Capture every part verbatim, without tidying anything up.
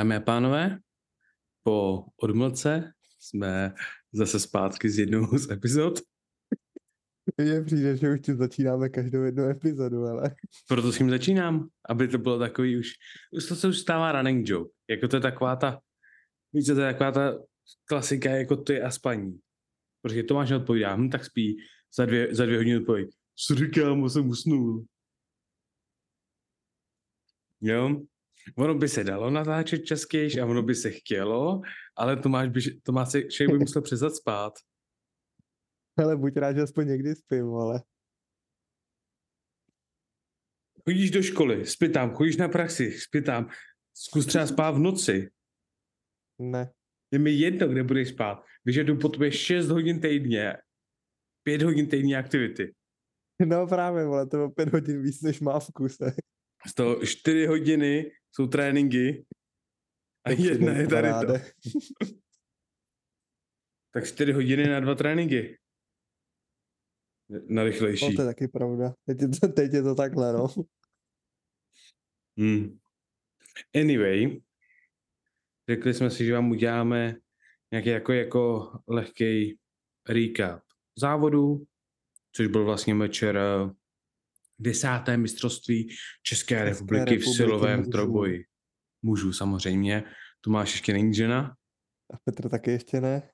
Dámy a pánové, po odmlce jsme zase zpátky s jednou z epizod. Mně přijde, že už začínáme každou jednu epizodu, ale... Proto s tím začínám, aby to bylo takový už... To se už stává running joke. Jako to je taková ta... Víš, to je taková ta klasika jako ty a spaní. Protože Tomáš neodpovídá, hm, tak spí, za dvě, za dvě hodiny odpoví. Co říkám, jsem usnul. Jo? Ono by se dalo natáčet českýš a ono by se chtělo, ale Tomáš by, Tomáš se by musel přestat spát. Hele, buď rád, že aspoň někdy spím, ale... Chodíš do školy, spytám, chodíš na praxi, spytám, zkus třeba spát v noci. Ne. Je mi jedno, kde budeš spát. Vyžadu po tobě šest hodin týdně, pět hodin týdně aktivity. No právě, vole, to bylo pět hodin víc, než má v kuse. Z toho čtyři hodiny jsou tréninky a to jedna je tady ráde. To. Tak čtyři hodiny na dva tréninky. Na rychlejší. No, to je taky pravda. Teď je to, teď je to takhle, no. Hmm. Anyway, řekli jsme si, že vám uděláme nějaký jako, jako lehký recap závodu, což byl vlastně M Č R desáté mistrovství České republiky, republiky v silovém mužů. Troboji. Mužů samozřejmě. Tomáš ještě není žena. A Petr taky ještě ne.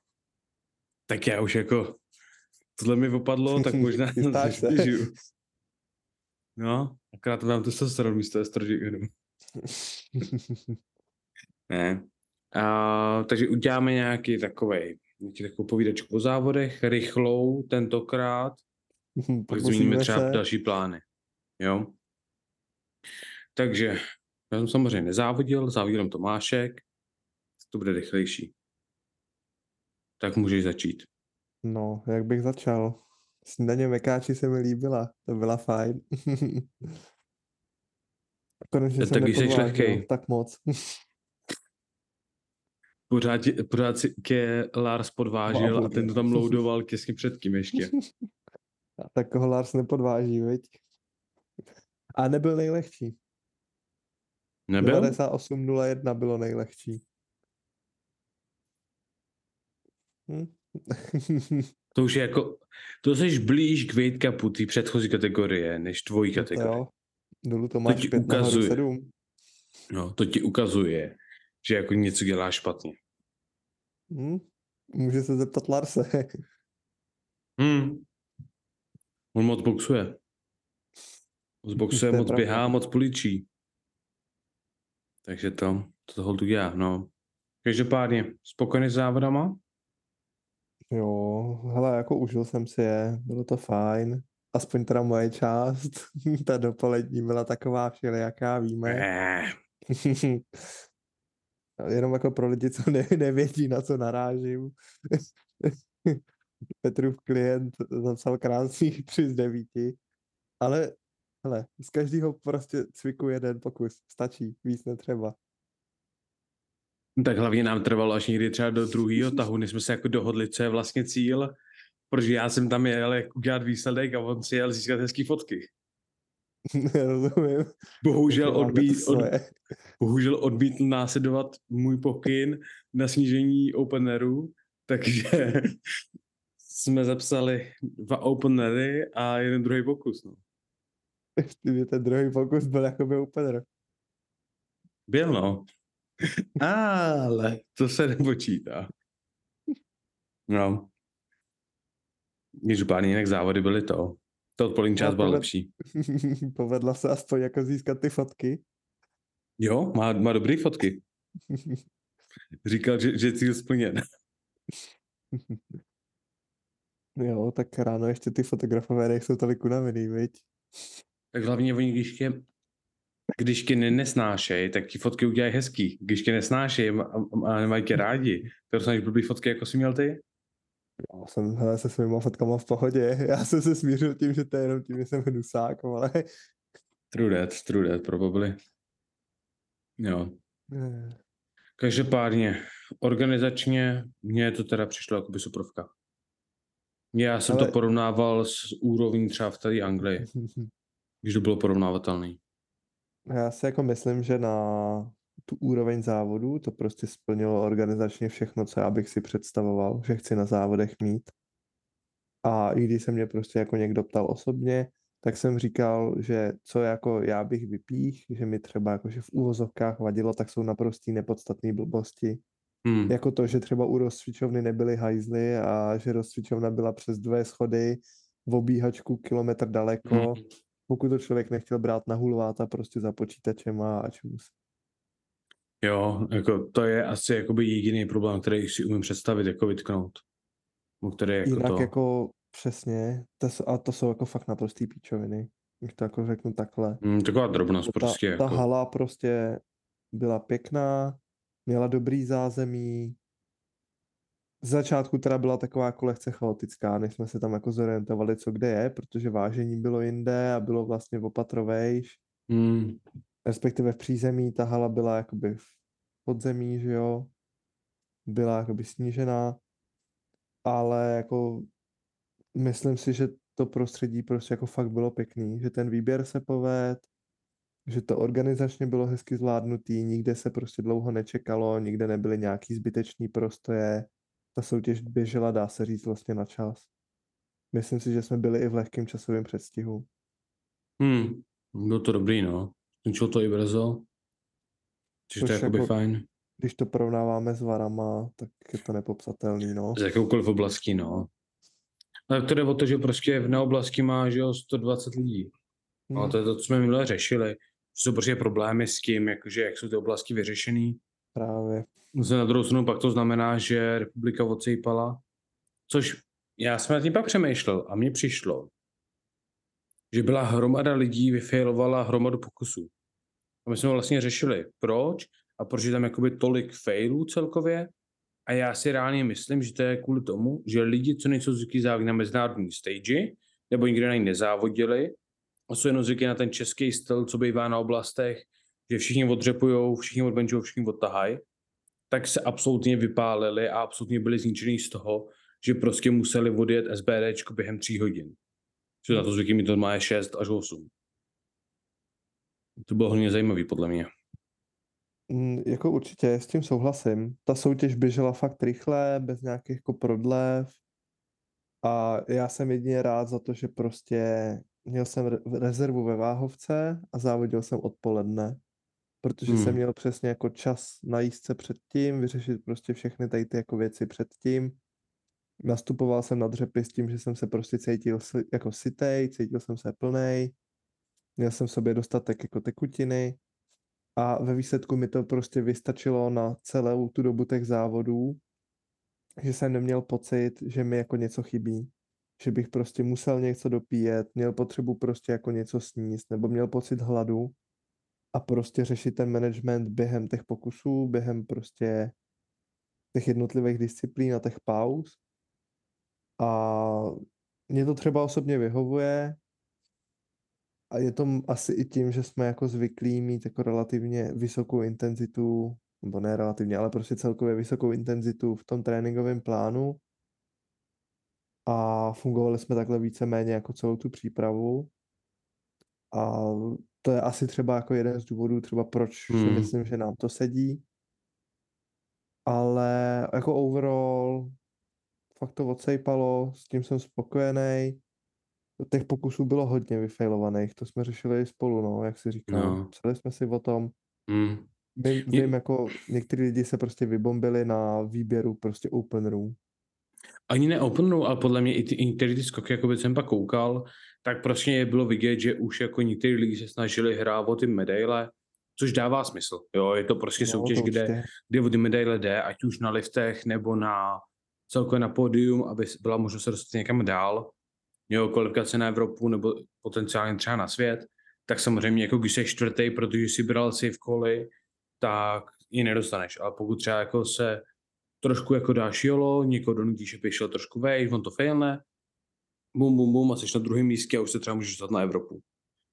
Tak já už jako... Tohle mi opadlo, tak možná zaštěžuju. No, akorát vám to se srovní z toho estroženu. Ne. A, takže uděláme nějaký takovej, nějaký takovou povídačku o závodech, rychlou tentokrát, pak zmíníme třeba se. Další plány. Jo? Takže, já jsem samozřejmě nezávodil, závodil Tomášek, to bude rychlejší. Tak můžeš začít. No, jak bych začal? Snídaně mekáči se mi líbila, to byla fajn. Konečně jsem nepodvážil, tak moc. Pořád, pořád si ke Lars podvážil Vávodě. A ten to tam loudoval těsně předtím ještě. A tak ho Lars nepodváží, viď? A nebyl nejlehčí. Nebyl? devadesát osm nula jedna bylo nejlehčí. Hm? To už je jako, to jsi blíž k weightcupu té předchozí kategorie, než tvojí kategorie. Jo, dolů to máš pět nahoru sedm. No, to ti ukazuje, že jako něco děláš špatně. Hmm, může se zeptat Larse. Hmm. On moc boxuje. Moc boxuje, moc pravda. Běhá, moc poličí. Takže to, to holdu dělá, no. Každopádně, spokojený s závodama? Jo, hele, jako užil jsem si je, bylo to fajn, aspoň teda moje část, ta dopolední byla taková všelijaká, víme. Jenom jako pro lidi, co ne- nevědí, na co narážím. Petrův klient zapsal krásných tři z devíti, ale hele, z každého prostě cviku jeden pokus, stačí, víc netřeba. Tak hlavně nám trvalo až někdy třeba do druhého tahu, než jsme se jako dohodli, co je vlastně cíl, protože já jsem tam jel udělat výsledek a on si jel získat hezký fotky. Rozumím. Bohužel, odbít, od, bohužel odbítl následovat můj pokyn na snížení openeru, takže jsme zapsali dva openery a jeden druhý pokus. No. Ten druhý pokus byl jakoby opener. Byl, no. Ale to se nepočítá. No. Ježupány, jinak závody byly to. To odpolední část byla lepší. Povedla se aspoň jako získat ty fotky. Jo, má, má dobrý fotky. Říkal, že, že cíl splněn. Jo, tak ráno ještě ty fotografové nejsou tolik unavený, viď? Tak hlavně oni, když je... Když tě nesnášej, tak ti fotky udělají hezký. Když tě nesnášej a nemají tě rádi, to jsou než blbý fotky, jako jsi měl ty? Já jsem hele, se svýma fotkama v pohodě. Já jsem se smířil tím, že to je jenom tím, že jsem hnusák, ale... True that, true that, probably. Jo. Hmm. Každopádně, organizačně, mně to teda přišlo jakoby suprovka. Já jsem ale... to porovnával s úrovní třeba v tady Anglii, když to bylo porovnávatelný. Já si jako myslím, že na tu úroveň závodu, to prostě splnilo organizačně všechno, co já bych si představoval, že chci na závodech mít. A i když se mě prostě jako někdo ptal osobně, tak jsem říkal, že co jako já bych vypích, že mi třeba jakože v úvozovkách vadilo, tak jsou naprostý nepodstatné blbosti. Hmm. Jako to, že třeba u rozcvičovny nebyly hajzly a že rozcvičovna byla přes dvě schody, v obíhačku kilometr daleko, hmm. pokud to člověk nechtěl brát na hulváta prostě za počítačem a čus. Jo, jako to je asi jakoby jediný problém, který si umím představit, jako vytknout. Který jako jinak to... jako přesně, to, a to jsou jako fakt naprostý píčoviny, když to jako řeknu takhle. Hmm, taková drobnost ta, prostě. Ta jako... hala prostě byla pěkná, měla dobrý zázemí. Z začátku teda byla taková jako lehce chaotická, než jsme se tam jako zorientovali, co kde je, protože vážení bylo jinde a bylo vlastně opatrovejš. Hmm. Respektive v přízemí ta hala byla jakoby v podzemí, že jo. Byla jakoby snížená, ale jako myslím si, že to prostředí prostě jako fakt bylo pěkný, že ten výběr se povedl, že to organizačně bylo hezky zvládnutý, nikde se prostě dlouho nečekalo, nikde nebyly nějaký zbytečný prostoje, ta soutěž běžela, dá se říct, vlastně na čas. Myslím si, že jsme byli i v lehkém časovém předstihu. Hmm, bylo to dobrý, no. Končilo to i brzo, což to je jakoby jako, fajn. Když to porovnáváme s varama, tak je to nepopsatelný, no. Z jakoukoliv oblastí, no. Ale to jde o to, že prostě v neoblasti má, že jo, sto dvacet lidí. Hmm. A to je to, co jsme minule řešili. Jsou prostě problémy s tím, jakože jak jsou ty oblasti vyřešený. Právě. Na druhou stranu pak to znamená, že republika odsejpala. Což já jsem na tím pak přemýšlel a mně přišlo, že byla hromada lidí, vyfailovala hromadu pokusů. A my jsme vlastně řešili, proč a proč je tam jakoby tolik failů celkově. A já si reálně myslím, že to je kvůli tomu, že lidi, co nejsou zvyklí závodit na mezinárodní stage, nebo nikdy na ní nezávodili, a jsou jenom zvyklí na ten český styl, co bývá na oblastech, že všichni odřepujou, všichni odbenčujou, všichni odtahají, tak se absolutně vypálili a absolutně byli zničený z toho, že prostě museli odjet SBDčko během tří hodin. Jsou na to zvyklí, mi to má šest až osm. To bylo hodně zajímavý, podle mě. Jako určitě, s tím souhlasím. Ta soutěž běžela fakt rychle, bez nějakých jako prodlev. A já jsem jedině rád za to, že prostě měl jsem rezervu ve Váhovce a závodil jsem odpoledne. Protože hmm. jsem měl přesně jako čas najíst se předtím, vyřešit prostě všechny tady ty jako věci předtím. Nastupoval jsem na dřepy s tím, že jsem se prostě cítil jako sytej, cítil jsem se plnej. Měl jsem v sobě dostatek jako tekutiny. A ve výsledku mi to prostě vystačilo na celou tu dobu těch závodů, že jsem neměl pocit, že mi jako něco chybí, že bych prostě musel něco dopíjet, měl potřebu prostě jako něco sníst, nebo měl pocit hladu a prostě řešit ten management během těch pokusů, během prostě těch jednotlivých disciplín a těch pauz. A mě to třeba osobně vyhovuje, a je to asi i tím, že jsme jako zvyklí mít jako relativně vysokou intenzitu, nebo ne relativně, ale prostě celkově vysokou intenzitu v tom tréninkovém plánu. A fungovali jsme takhle víceméně jako celou tu přípravu. A to je asi třeba jako jeden z důvodů, třeba proč hmm. si myslím, že nám to sedí. Ale jako overall fakt to odsejpalo, s tím jsem spokojený. Těch pokusů bylo hodně vyfailovaných, to jsme řešili spolu, no, jak si říkal. No. Psali jsme si o tom. Mm. Vím, vím, jako některý lidi se prostě vybombili na výběru prostě open room. Ani ne open room, ale podle mě i ty některé ty skoky, jako jsem pak koukal, tak prostě bylo vidět, že už jako některý lidi se snažili hrát o ty medaile, což dává smysl, jo, je to prostě no, soutěž, to kde, kde o ty medaile jde, ať už na liftech nebo na celkově na pódium, aby byla možnost se dostat někam dál. Jo, kvalifikace na Evropu nebo potenciálně třeba na svět, tak samozřejmě jako když jsi čtvrtý, protože jsi bral si v koli, tak ji nedostaneš. Ale pokud třeba jako se trošku jako dáš jolo, někoho donutíš, že pěšel trošku vejš, on to failne, bum, bum, bum a jsi na druhém místě a už se třeba můžeš dostat na Evropu.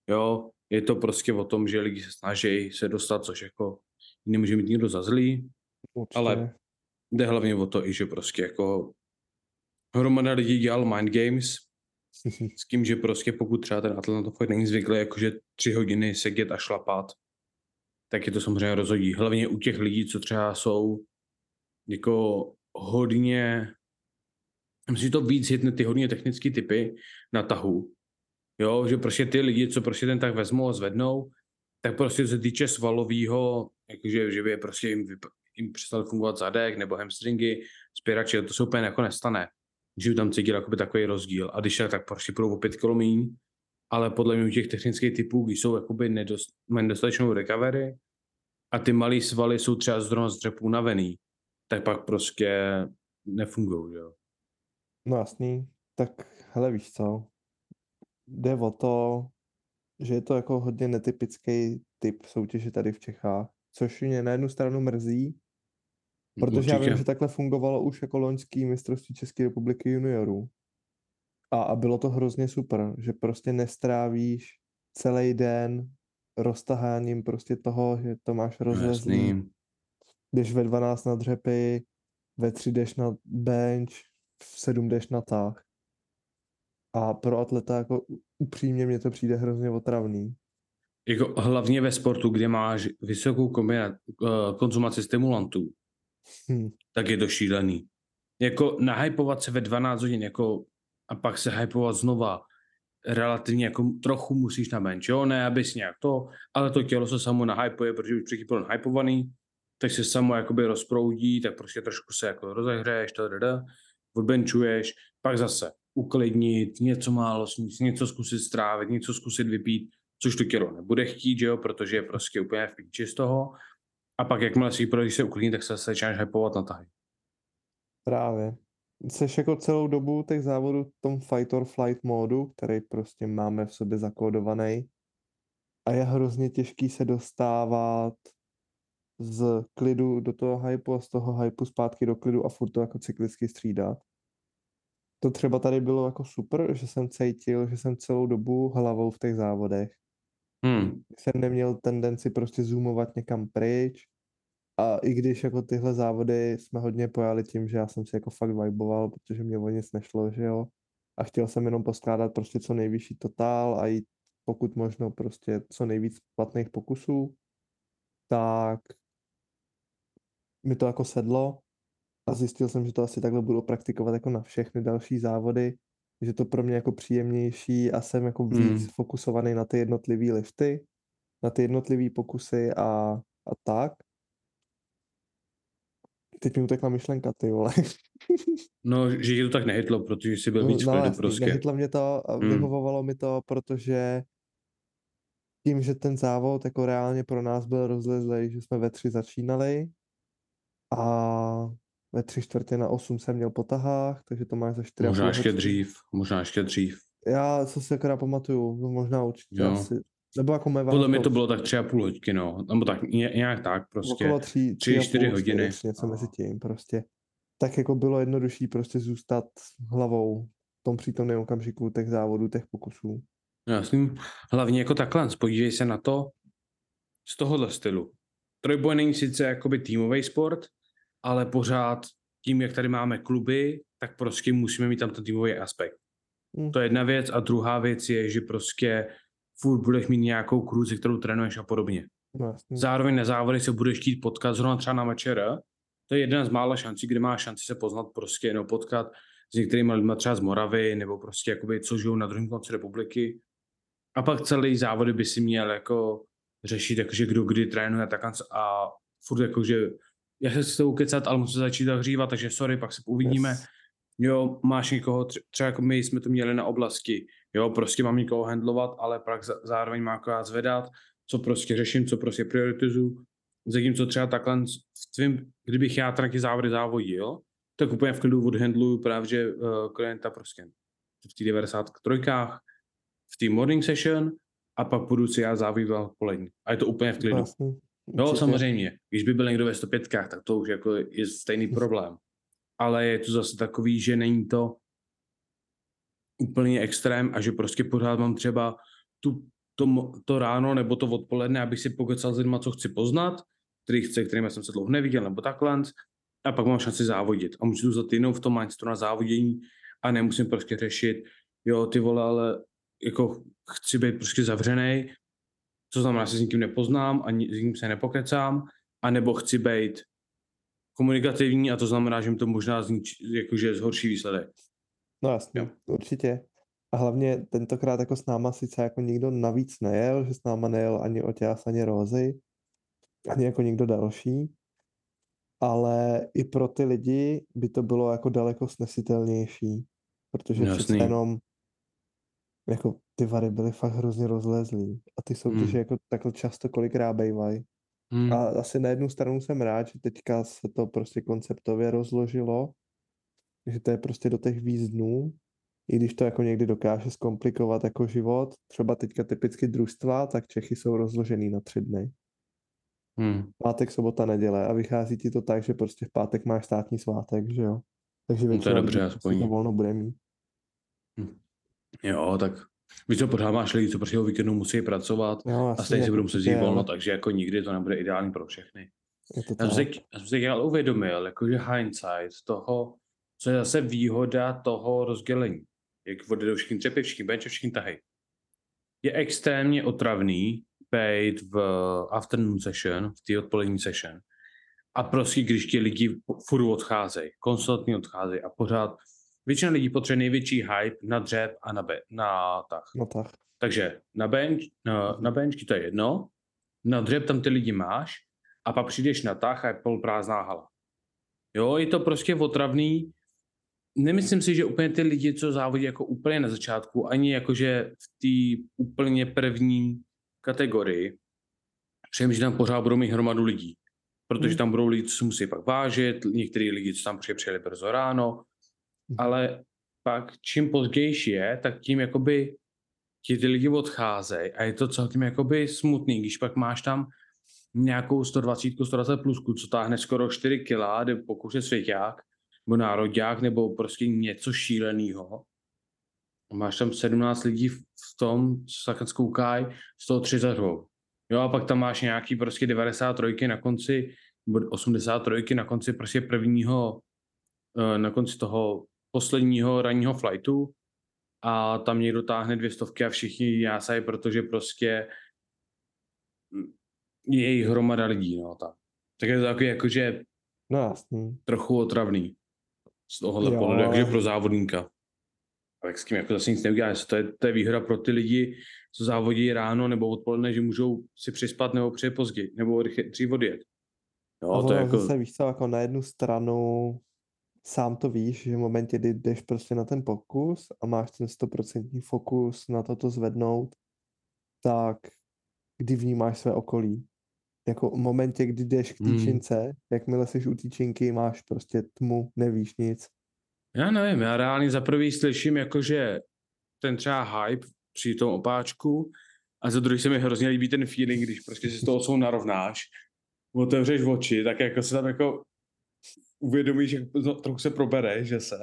Jo, je to prostě o tom, že lidi se snaží se dostat, což jako nemůže mít nikdo za zlý, určitě. Ale jde hlavně o to i, že prostě jako hromada lidí dělal mind games, s tím, že prostě pokud třeba ten atlet na to fakt není zvyklý, jakože tři hodiny sedět a šlapat, tak je to samozřejmě rozhodí. Hlavně u těch lidí, co třeba jsou jako hodně, myslím, že to víc jedne ty hodně technické typy na tahu. Jo, že prostě ty lidi, co prostě ten tah vezmou a zvednou, tak prostě se týče svalovýho, jakože že by prostě jim, jim přestal fungovat zadek nebo hamstringy, spěrače, to se úplně jako nestane. Že tam cítil jakoby takový rozdíl. A když tak, tak prostě půjdou o pět kilo míň, ale podle mě u těch technických typů, když jsou jakoby nedost, nedostatečnou recovery a ty malý svaly jsou třeba zrovna z dřepů unavený, tak pak prostě nefungují, jo. No jasný, tak hele víš co, jde o to, že je to jako hodně netypický typ soutěže tady v Čechách, což mě na jednu stranu mrzí, protože určitě. Já vím, že takhle fungovalo už jako loňský mistrovství České republiky juniorů. A, a bylo to hrozně super, že prostě nestrávíš celý den roztaháním prostě toho, že to máš rozlezlý. Jdeš ve dvanáct na dřepy, ve tři jdeš na bench, v sedm jdeš na tah. A pro atleta jako upřímně mě to přijde hrozně otravný. Jako hlavně ve sportu, kde máš vysokou kombina- konzumaci stimulantů, hmm. tak je to šílený. Jako nahypovat se ve dvanáct hodin jako a pak se hypovat znova relativně jako trochu musíš na bench, jo, ne, abys nějak to, ale to tělo se samo nahypuje, protože už překypil hypovaný, tak se samo jakoby rozproudí, tak prostě trošku se jako rozehřeješ, odbenčuješ, pak zase uklidnit, něco málo sníst, něco zkusit strávit, něco zkusit vypít, což to tělo nebude chtít, jo, protože je prostě úplně v píči z toho. A pak jakmile si když se uklidní, tak se začínáš hypovat na tahy. Právě. Jseš jako celou dobu těch závodů v tom fight or flight módu, který prostě máme v sobě zakódovaný. A je hrozně těžký se dostávat z klidu do toho hypu a z toho hypu zpátky do klidu a furt to jako cyklicky střídat. To třeba tady bylo jako super, že jsem cítil, že jsem celou dobu hlavou v těch závodech. Hmm. Jsem neměl tendenci prostě zoomovat někam pryč. A i když jako tyhle závody jsme hodně pojali tím, že já jsem si jako fakt viboval, protože mě o nic nešlo, že jo. A chtěl jsem jenom poskládat prostě co nejvyšší totál a jít pokud možno prostě co nejvíc platných pokusů, tak mi to jako sedlo a zjistil jsem, že to asi takhle budu praktikovat jako na všechny další závody, že to pro mě jako příjemnější a jsem jako víc hmm. fokusovaný na ty jednotlivý lifty, na ty jednotlivý pokusy a, a tak. Teď mi utekla myšlenka, ty vole. No, že ti to tak nehytlo, protože jsi byl víc no, klidu jasný, prostě. Nehytlo mě to a vyhovovalo hmm. mi to, protože tím, že ten závod jako reálně pro nás byl rozlezlej, že jsme ve tři začínali a ve tři čtvrtě na osm jsem měl po tahách, takže to máš za čtyři. Možná ještě dřív, možná ještě dřív. Já co si akorát pamatuju, možná určitě jo. Asi. Nebo jako mé podle mě to bylo tak tři a půl hodiny, no. Nebo tak nějak tak prostě. Okolo tři, tři, čtyři hodiny. Něco mezi tím prostě. Tak jako bylo jednodušší prostě zůstat hlavou v tom přítomném okamžiku těch závodů, těch pokusů. Jasný. Hlavně jako takhle, podívej se na to z tohohle stylu. Trojboj není sice jakoby týmový sport, ale pořád tím, jak tady máme kluby, tak prostě musíme mít tam ten týmový aspekt. Mm. To je jedna věc a druhá věc je, že prostě furt budeš mít nějakou kruci, kterou trénuješ a podobně. Vlastně. Zároveň na závodech se budeš chtít potkat zrovna třeba na M Č R. To je jedna z mála šancí, kde máš šanci se poznat prostě, nebo potkat s některými lidmi třeba z Moravy, nebo prostě jakoby, co žijou na druhém konci republiky. A pak celý závody by si měl jako řešit, jakože kdo kdy trénuje a, a furt jakože já se s tebou kecat, ale musím začít zahřívat, takže sorry, pak se uvidíme. Yes. Jo, máš někoho, třeba jako my jsme to měli na oblasti, jo, prostě mám někoho handlovat, ale pak zároveň mám jako zvedat, co prostě řeším, co prostě prioritizuju, zatímco třeba takhle v tvým, kdybych já taky závody závodil, tak úplně v klidu odhandluju právě uh, klienta prostě v té devadesátkách, v té morning session a pak půjdu si já závodil polední. A je to úplně v klidu. Vlastně, jo, samozřejmě, když by byl někdo ve sto pět, tak to už jako je stejný problém. Ale je to zase takový, že není to úplně extrém a že prostě pořád mám třeba tu, to, to ráno nebo to odpoledne, abych si pokecal s lidma, co chci poznat, který chce, kterým jsem se dlouho neviděl, nebo takhle, a pak mám šanci závodit. A můžu zůstat jenom v tom mindsetu na závodění a nemusím prostě řešit, jo, ty vole, ale jako chci být prostě zavřenej, co znamená, že se s nikým nepoznám a s nikým se nepokecám, anebo chci být komunikativní a to znamená, že mi to možná znič, jakože zhorší výsledek. No jasně, jo. Určitě. A hlavně tentokrát jako s náma sice jako nikdo navíc nejel, že s náma nejel ani Oťas, ani Rozi, ani jako nikdo další, ale i pro ty lidi by to bylo jako daleko snesitelnější, protože no, přece jenom jako ty vary byly fakt hrozně rozlezlý a ty soutěže hmm. jako takhle často kolikrát bejvají. Hmm. A asi na jednu stranu jsem rád, že teďka se to prostě konceptově rozložilo, že to je prostě do těch víc dnů, i když to jako někdy dokáže zkomplikovat jako život. Třeba teďka typicky družstva, tak Čechy jsou rozložený na tři dny. Hmm. Pátek, sobota, neděle a vychází ti to tak, že prostě v pátek máš státní svátek, že jo? Takže většinou to volno bude mít. Hmm. Jo, tak víš co, pořád máš lidi, co prvního víkendu musí pracovat jo, a stejně si budou muset vzít volno, takže jako nikdy to nebude ideální pro všechny. Já jsem si já uvědomil, jakože hindsight toho, co je zase výhoda toho rozdělení, jak vody do všech třepičky, benče, všech tahy. Je extrémně otravný být v afternoon session, v té odpolední session a prostě, když ti lidi furt odcházejí, konstantně odcházejí a pořád většina lidí potřebuje největší hype na dřep a na, be, na tah. No tak. Takže na bench, na, na bench to je jedno, na dřep tam ty lidi máš a pak přijdeš na tah a je poloprázdná hala. Jo, je to prostě otravný. Nemyslím si, že úplně ty lidi, co závodí jako úplně na začátku, ani jakože v té úplně první kategorii, přejím, že tam pořád budou mít hromadu lidí, protože hmm. tam budou lidi, co musí pak vážit, některý lidi, co tam přijeli brzo ráno, ale pak čím pozdější je, tak tím jakoby ti ty lidi odcházejí a je to celkem jakoby smutný, když pak máš tam nějakou sto dvacet, sto dvacet plusku, co táhne skoro čtyři kila, jde pokoušet svěťák, nebo nároďák, nebo prostě něco šílenýho. Máš tam sedmnáct lidí v tom, co takhle zkoukají, z toho tři za dvou. Jo a pak tam máš nějaký prostě devadesát tři na konci, nebo osmdesát tři na konci prostě prvního, na konci toho posledního ranního flightu a tam někdo táhne dvě stovky a všichni jásají, protože prostě je jich hromada lidí, no tak. Tak je to takový jakože no, jasný. Trochu otravný z tohohle jo. pohledu, jakože pro závodníka. Tak s tím jako zase nic neudělá, to je, to je výhoda pro ty lidi, co závodí ráno nebo odpoledne, že můžou si přispat nebo přijet později, nebo dřív odjet. Jo, to je jako... Zase víš co, jako na jednu stranu sám to víš, že v momentě, kdy jdeš prostě na ten pokus a máš ten sto procent fokus na toto zvednout, tak kdy vnímáš své okolí. Jako v momentě, kdy jdeš k týčince, hmm. jakmile jsi u týčinky, máš prostě tmu, nevíš nic. Já nevím, já reálně za prvý slyším jakože ten třeba hype při tom opáčku a za druhý se mi hrozně líbí ten feeling, když prostě si s tou osobou narovnáš, otevřeš oči, tak jako se tam jako uvědomíš, jak no, trochu se probereš, že se,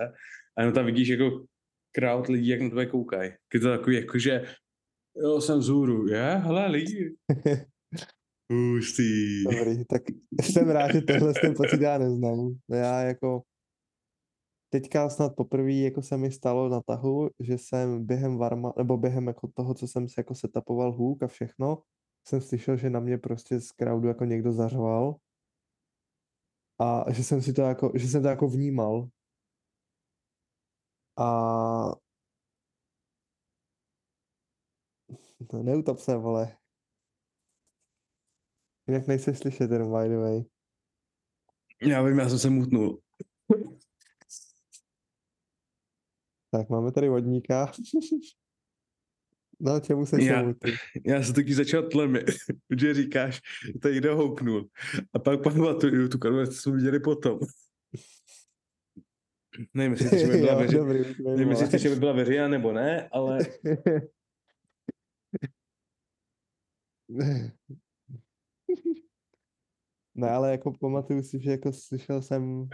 a jenom tam vidíš jako crowd lidí, jak na tebe koukají. Když to takový jakože jo, jsem vzhůru, je? Hele, lidi. Hustý. Dobrý, tak jsem rád, že tohle ten pocit já neznám. Já jako teďka snad poprvé jako se mi stalo na tahu, že jsem během varma, nebo během jako toho, co jsem si jako setupoval hůk a všechno, jsem slyšel, že na mě prostě z crowdu jako někdo zařval. A že jsem si to jako, že jsem to jako vnímal. A no, neutop se, vole. Jinak nejsi slyšet, jenom by the way. Já vím, já jsem se mutnul. Tak, máme tady vodníka. No, čemu se já, já se taky začal tlemit, že říkáš, tady někdo houknul. A pak pamatuju tu konverzaci, co jsme viděli potom. Nevím, jestli že by byla veřejná, nevím, jestli že by byla veřejná nebo ne, ale... Ne, ale jako pamatuju si, že jako slyšel jsem,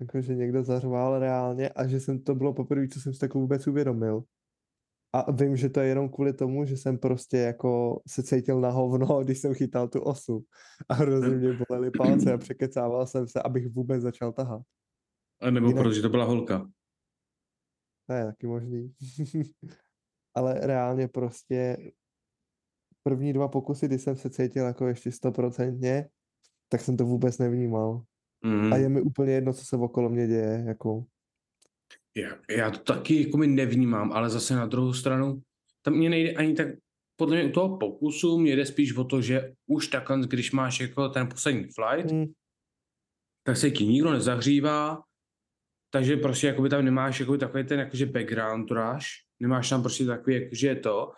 jako že někdo zařval reálně a že jsem to bylo poprvé, co jsem si tak vůbec uvědomil. A vím, že to je jenom kvůli tomu, že jsem prostě jako se cítil na hovno, když jsem chytal tu osu. A hrozně mě bolely palce a překecával jsem se, abych vůbec začal tahat. A nebo jinak... protože to byla holka. To je taky možný. Ale reálně prostě první dva pokusy, kdy jsem se cítil jako ještě stoprocentně, tak jsem to vůbec nevnímal. Mm. A je mi úplně jedno, co se okolo mě děje. Jako. Já, já to taky jako mi nevnímám, ale zase na druhou stranu, tam mě nejde ani tak, podle mě u toho pokusu mě jde spíš o to, že už takhle, když máš jako ten poslední flight, mm. tak se ti nikdo nezahřívá, takže prostě jakoby tam nemáš jakoby takový ten jakože background rush, nemáš tam prostě takový, jakože je to,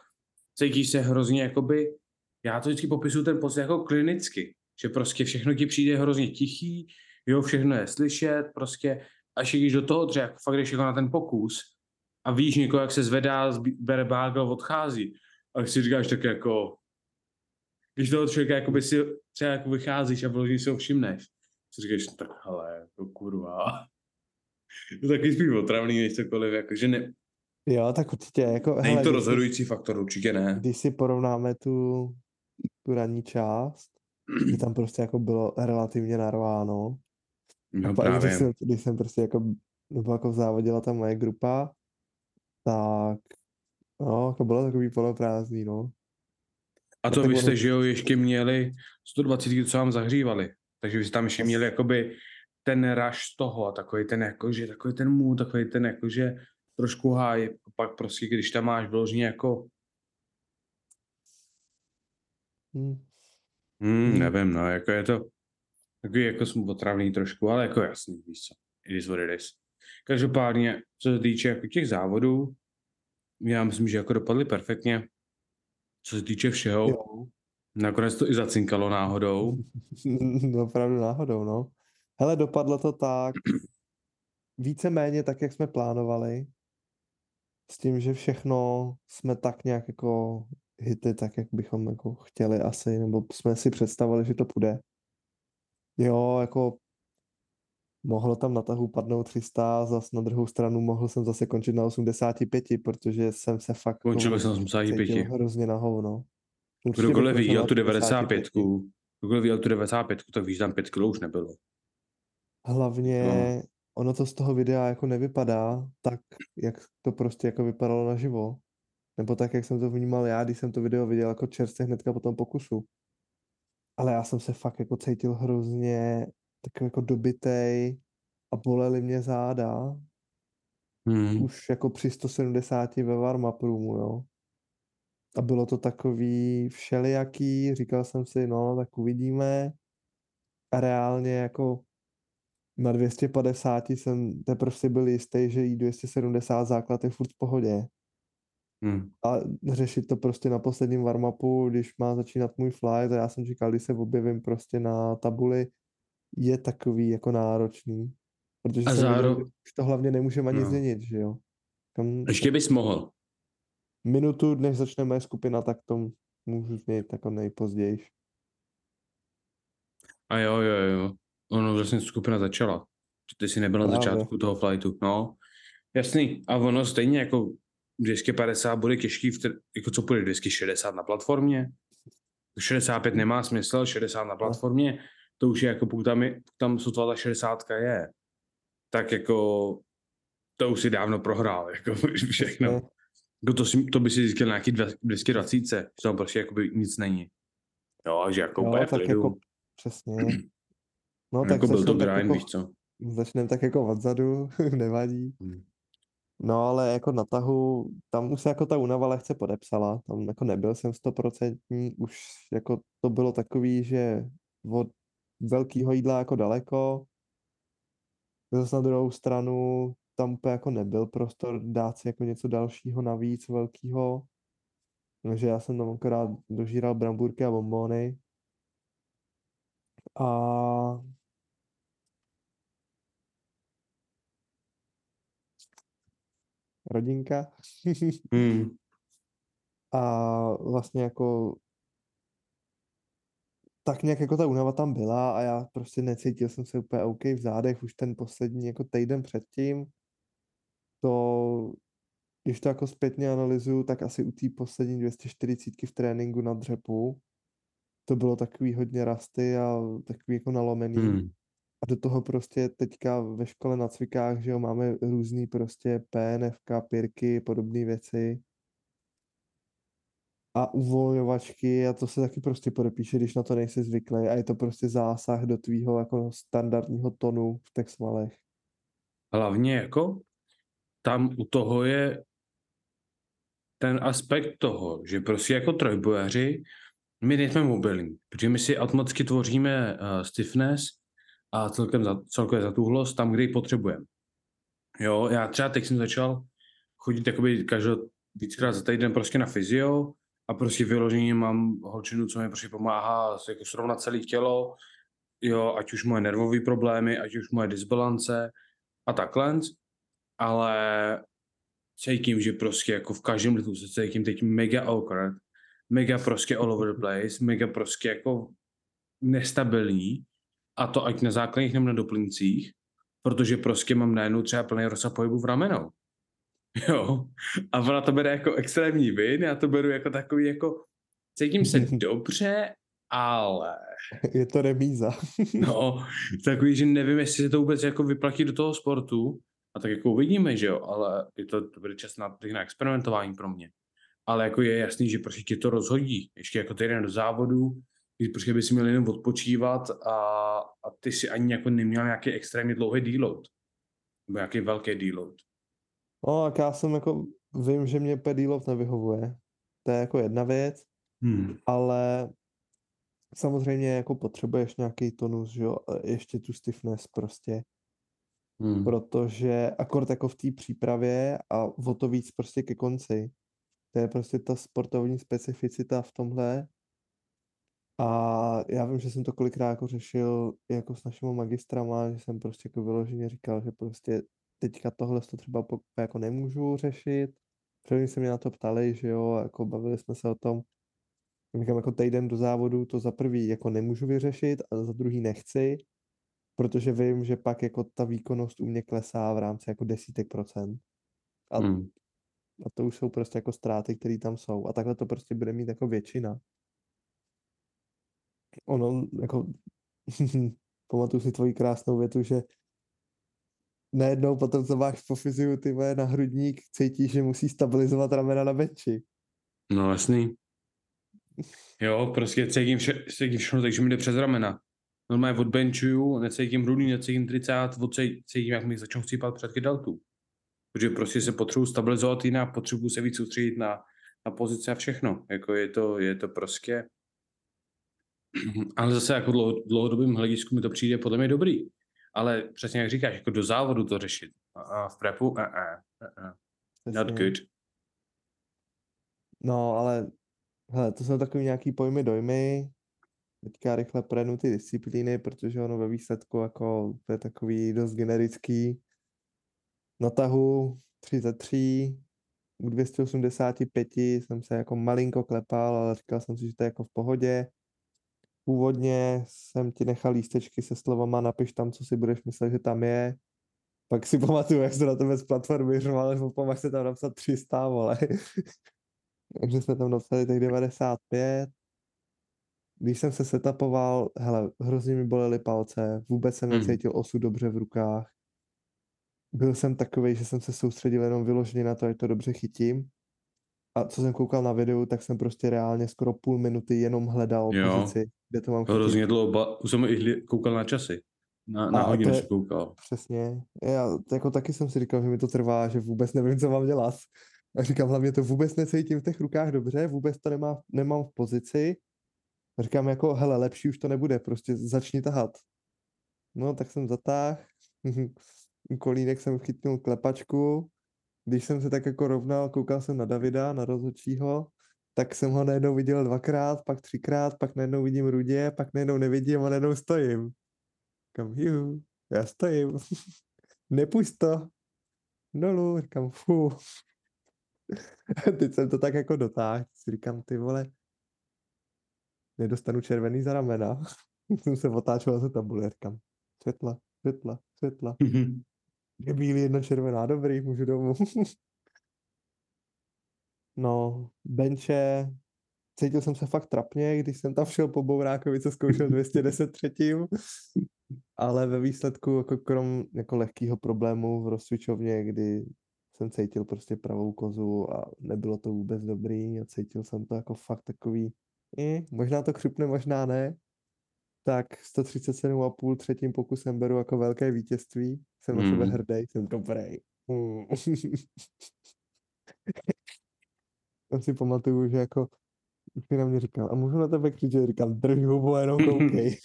cítíš se hrozně jakoby, já to vždycky popisuju ten pocit jako klinicky, že prostě všechno ti přijde hrozně tichý, jo, všechno je slyšet, prostě, až když do toho třeba, jako fakt jdeš jako na ten pokus a víš někoho, jak se zvedá, bere bágl, odchází, a si říkáš tak jako, když toho člověka jakoby si třeba jako vycházíš a vloží si ho všimneš, si říkáš, tak hele, to kurva, to taky spíš otravný, než cokoliv, jakože ne. Jo, tak určitě. Jako, není hele, to rozhodující jsi, faktor, určitě ne. Když si porovnáme tu, tu ranní část, kdy tam prostě jako bylo relativně narváno. No a právě. Když jsem, když jsem prostě jako, nebo jako závodila ta moje grupa, tak no, jako bylo takový poloprázdný, no. A to, to vy jste, bylo... že jo, ještě měli sto dvacet, co vám zahřívali. Takže vy jste tam ještě měli jakoby ten rush toho, takový ten jakože, takový ten mood, takový ten jakože trošku háj, pak prostě, když tam máš vložně jako... Hmm. Hmm, nevím, no, jako je to takový jako jsem potravný trošku, ale jako jasný, víš co, it is what it is. Každopádně, co se týče jako těch závodů, já myslím, že jako dopadly perfektně, co se týče všeho, jo. Nakonec to i zacinkalo náhodou. Opravdu náhodou, no. Hele, dopadlo to tak, víceméně tak, jak jsme plánovali, s tím, že všechno jsme tak nějak jako hity, tak jak bychom jako chtěli asi, nebo jsme si představovali, že to půjde. Jo, jako mohlo tam na tahu padnout tři sta, zas na druhou stranu mohl jsem zase končit na osmdesát pět, protože jsem se fakt končil jsem osmdesát pět. Hrozně na hovno. Kdokoliv viděl tu devadesát pět, kdokoliv viděl tu devadesát pět, tak víš, tam pět kilo už nebylo. Hlavně no. Ono to z toho videa jako nevypadá tak, jak to prostě jako vypadalo naživo. Nebo tak, jak jsem to vnímal já, když jsem to video viděl jako čerstvě hnedka po tom pokusu. Ale já jsem se fakt jako cítil hrozně takový jako dobitej a bolely mě záda. Hmm. Už jako při sto sedmdesát ve warm-up roomu, jo. A bylo to takový všelijaký, říkal jsem si, no, tak uvidíme. A reálně jako na dvě stě padesát jsem teprve si byl jistý, že i dvě stě sedmdesát základ je furt v pohodě. Hmm. A řešit to prostě na posledním warm-upu, když má začínat můj flight a já jsem říkal, když se objevím prostě na tabuli, je takový jako náročný. Protože a zároveň... viděl, že to hlavně nemůžeme ani no. změnit, že jo. Tam... Ještě bys mohl. Minutu, než začne moje skupina, tak to můžu změnit jako nejpozději. A jo, jo, jo. Ono vlastně skupina začala. Ty jsi nebyl na Právě. začátku toho flightu, no. Jasný. A ono stejně jako dvě stě padesát bude těžký, vtr- jako co půjde dvě stě šedesát na platformě. šedesát pět nemá smysl, šedesát na platformě, to už je jako, pokud tam, je, tam sotva ta šedesát je, tak jako to už si dávno prohrál, jako všechno. No. Jako to, si, to by si získal nějaký dvě stě dvacet, že tam prostě jako by nic není. Jo, že jako úplně no, jako, přesně. No, tak jako byl to grind, víš co. Začneme tak jako odzadu, nevadí. Hmm. No ale jako na tahu, tam už se jako ta únava lehce podepsala, tam jako nebyl jsem stoprocentní, už jako to bylo takový, že od velkého jídla jako daleko, zase na druhou stranu tam úplně jako nebyl prostor dát si jako něco dalšího navíc velkého, takže já jsem tam akorát dožíral bramburky a bombóny a rodinka. hmm. A vlastně jako tak nějak jako ta únava tam byla a já prostě necítil jsem se úplně OK v zádech už ten poslední jako týden předtím. To, když to jako zpětně analyzuju, tak asi u té poslední dvě stě čtyřicet v tréninku na dřepu to bylo takový hodně rasty a takový jako nalomený. Hmm. A do toho prostě teďka ve škole na cvikách, že jo, máme různý prostě P N F K, pírky, podobné věci. a uvolňovačky a to se taky prostě podepíše, když na to nejsi zvyklý a je to prostě zásah do tvýho jako standardního tonu v těch smalech. Hlavně jako tam u toho je ten aspekt toho, že prostě jako trojbojaři my nejsme mobilní, protože my si automaticky tvoříme uh, stiffness a celkem za, celkově zatuhlost tam, kde ji potřebujeme. Jo, já třeba teď jsem začal chodit jakoby každou víckrát za týden prostě na fyzio a prostě vyloženě mám holčinu, co mi prostě pomáhá jako srovnat celé tělo, jo, ať už moje nervové problémy, ať už moje disbalance a takhle, ale cítím, že prostě jako v každém litu se cítím teď mega awkward, mega prostě all over the place, mega prostě jako nestabilní a to ať na základních nebo na doplňcích, protože prostě mám najednou třeba plný rozsah pohybu v ramenou. Jo, a ona to bude jako extrémní vin, já to beru jako takový jako, cítím se dobře, ale... Je to remíza. No, takový, že nevím, jestli se to vůbec jako vyplatí do toho sportu, a tak jako uvidíme, že jo, ale je to dobrý čas na, na experimentování pro mě. Ale jako je jasný, že prostě tě to rozhodí, ještě jako týden do závodu, když prostě by si měl jenom odpočívat a, a ty si ani jako neměl nějaký extrémně dlouhý deload, nebo nějaký velký deload. No, tak já jsem jako, vím, že mě pedílov nevyhovuje, to je jako jedna věc, hmm. ale samozřejmě jako potřebuješ nějaký tonus, že jo, ještě tu stiffness prostě, hmm. protože akord jako v té přípravě a o to víc prostě ke konci, to je prostě ta sportovní specificita v tomhle a já vím, že jsem to kolikrát jako řešil jako s našimi magistrama, že jsem prostě jako vyloženě říkal, že prostě teďka tohle to třeba jako nemůžu řešit. Předtím se mě na to ptali, že jo, jako bavili jsme se o tom. Říkám, jako týden do závodu to za prvý jako nemůžu vyřešit a za druhý nechci, protože vím, že pak jako ta výkonnost u mě klesá v rámci jako desítek procent. A, hmm. a to už jsou prostě jako ztráty, které tam jsou. A takhle to prostě bude mít jako většina. Ono jako pamatuju si tvoji krásnou větu, že najednou potom, co máš po fyziu, ty moje na hrudník, cítíš, že musí stabilizovat ramena na benči. No jasný. Jo, prostě cítím, vše, cítím všechno, takže mi jde přes ramena. Normálně odbenčuju, necítím hrudní, necítím tricát, cítím, jak mi začnou chcípat předky deltů. Protože prostě se potřebuji stabilizovat jinak, potřebuji se víc soustředit na, na pozice a všechno. Jako je to, je to prostě... Ale zase jako dlouho, dlouhodobým hledisku mi to přijde podle mě dobrý. Ale přesně jak říkáš, jako do závodu to řešit. A v prepu, a a a not good. No, ale hele, to jsou takový nějaký pojmy, dojmy. Teďka rychle prenu ty disciplíny, protože ono ve výsledku jako to je takový dost generický. Na tahu třicet tři, u dvě stě osmdesát pět jsem se jako malinko klepal, ale říkal jsem si, že to je jako v pohodě. Původně jsem ti nechal lístečky se slovama napiš tam, co si budeš myslet, že tam je. Pak si pamatuju, jak jsi na tebe z platformy řval, nebo pomáš se tam napsat tři sta, vole. Takže jsme tam napsali těch devadesát pět. Když jsem se setapoval, hele, hrozně mi bolely palce, vůbec jsem necítil osu dobře v rukách. Byl jsem takovej, že jsem se soustředil jenom vyloženě na to, ať to dobře chytím. A co jsem koukal na videu, tak jsem prostě reálně skoro půl minuty jenom hledal jo. pozici, kde to mám chytit. Hrozně dlouho, už jsem i koukal na časy, na, na hodinu jsem koukal. Přesně, já jako taky jsem si říkal, že mi to trvá, že vůbec nevím, co mám dělat. A říkám, hlavně to vůbec necítím v těch rukách dobře, vůbec to nemá, nemám v pozici. A říkám jako, hele, lepší už to nebude, prostě začni tahat. No, tak jsem zatáhl, kolínek jsem chytnul klepačku. Když jsem se tak jako rovnal, koukal jsem na Davida, na rozhodčího, tak jsem ho najednou viděl dvakrát, pak třikrát, pak najednou vidím rudě, pak najednou nevidím a najednou stojím. Říkám, juhu, já stojím. Nepusť to. Dolů, říkám, fů. Teď jsem to tak jako dotáhl. Říkám, ty vole, nedostanu červený za ramena. Jsem se otáčel za tabule, říkám, světla, světla, světla. Je bílý, jedna červená, dobrý, můžu domů. No, benče, cítil jsem se fakt trapně, když jsem tam šel po Bourákovice, zkoušel dvě stě deset třetím, ale ve výsledku, jako krom jako lehkýho problému v rozcvičovně, kdy jsem cítil prostě pravou kozu a nebylo to vůbec dobrý a cítil jsem to jako fakt takový, eh, možná to křupne, možná ne, tak sto třicet sedm celá pět třetím pokusem beru jako velké vítězství, jsem hmm. na sebe hrdý, jsem dobrý. Hmm. Já si pamatuju, že jako ty na mě říkal, a můžu na tebe křičet, říkal, drž hubu, jenom koukej.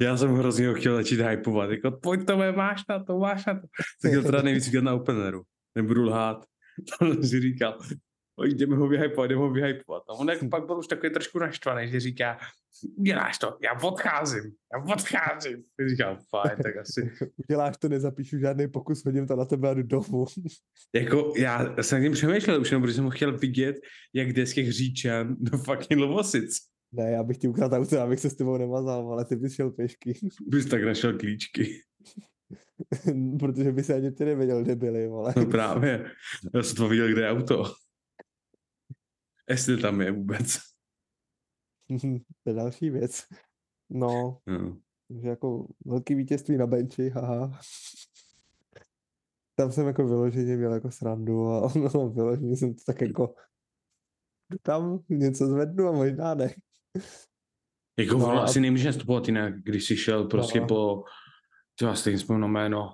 Já jsem hrozně ho chtěl začít hypovat, jako pojď to, máš na to, máš na to. Jsem chtěl teda nejvíc říkat na openeru, nebudu lhát. Tam si říkal, jdeme ho vyhypovat, jdeme ho vyhypovat. A on jak pak byl už takový trošku naštvaný, že říká, uděláš to, já odcházím, já odcházím. Ty říkám, fajn, tak asi. Uděláš to, nezapíšu žádný pokus, hodím to na tebe a jdu domů. Jako já jsem tím přemýšlel už, protože jsem ho chtěl vidět, jak jde z těch Říčan do fucking Lovosic. Ne, já bych ti ukradl auto, abych se s tebou nemazal, ale ty bys šel pěšky. Bys tak našel klíčky. Protože by se ani ty nevěděl, kde byli, vole. No právě, já jsem to viděl, kde je auto. Jestli tam je vůbec. To je další věc. No, no. Že jako velký vítězství na benči, haha. Tam jsem jako vyloženě měl jako srandu a no, vyloženě jsem to tak jako tam něco zvednu a možná ne. Jako no, asi a... nemůžeš nastupovat jinak, když jsi šel prostě no. po, já si teď vzpomínám jméno,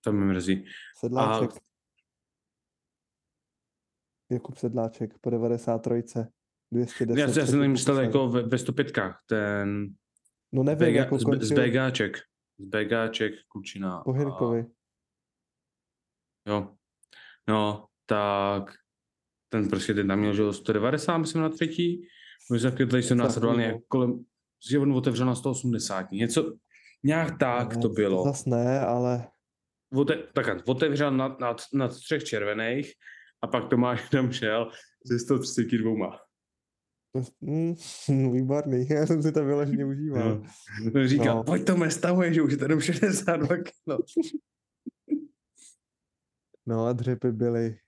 to mi mrzí. Sedláček. A... Jakub Sedláček po devadesát tři. dvě stě deset. Já, já jsem jim myslel jako ve, ve sto pětkách, ten no nevím, Bega, jako končil... z, z Begáček, z Begáček, Kučina. Po Hirkovi. A... Jo, no, tak ten prostě ten tam měl, že sto devadesát, myslím, na třetí. Myslím, že jsem následoval nějak kolem, že on otevřel na sto osmdesát, něco, nějak tak no, to bylo. Zas ne, ale... Ote, tak, otevřel nad, nad, nad třech červených a pak Tomáš tam šel ze sto třicet dva. Mm, výborný, já jsem si to vyloženě užíval. No. Říkal, no. Pojď to mestavuje, že už je tady šedesát dva kilo. No a dřepy byly...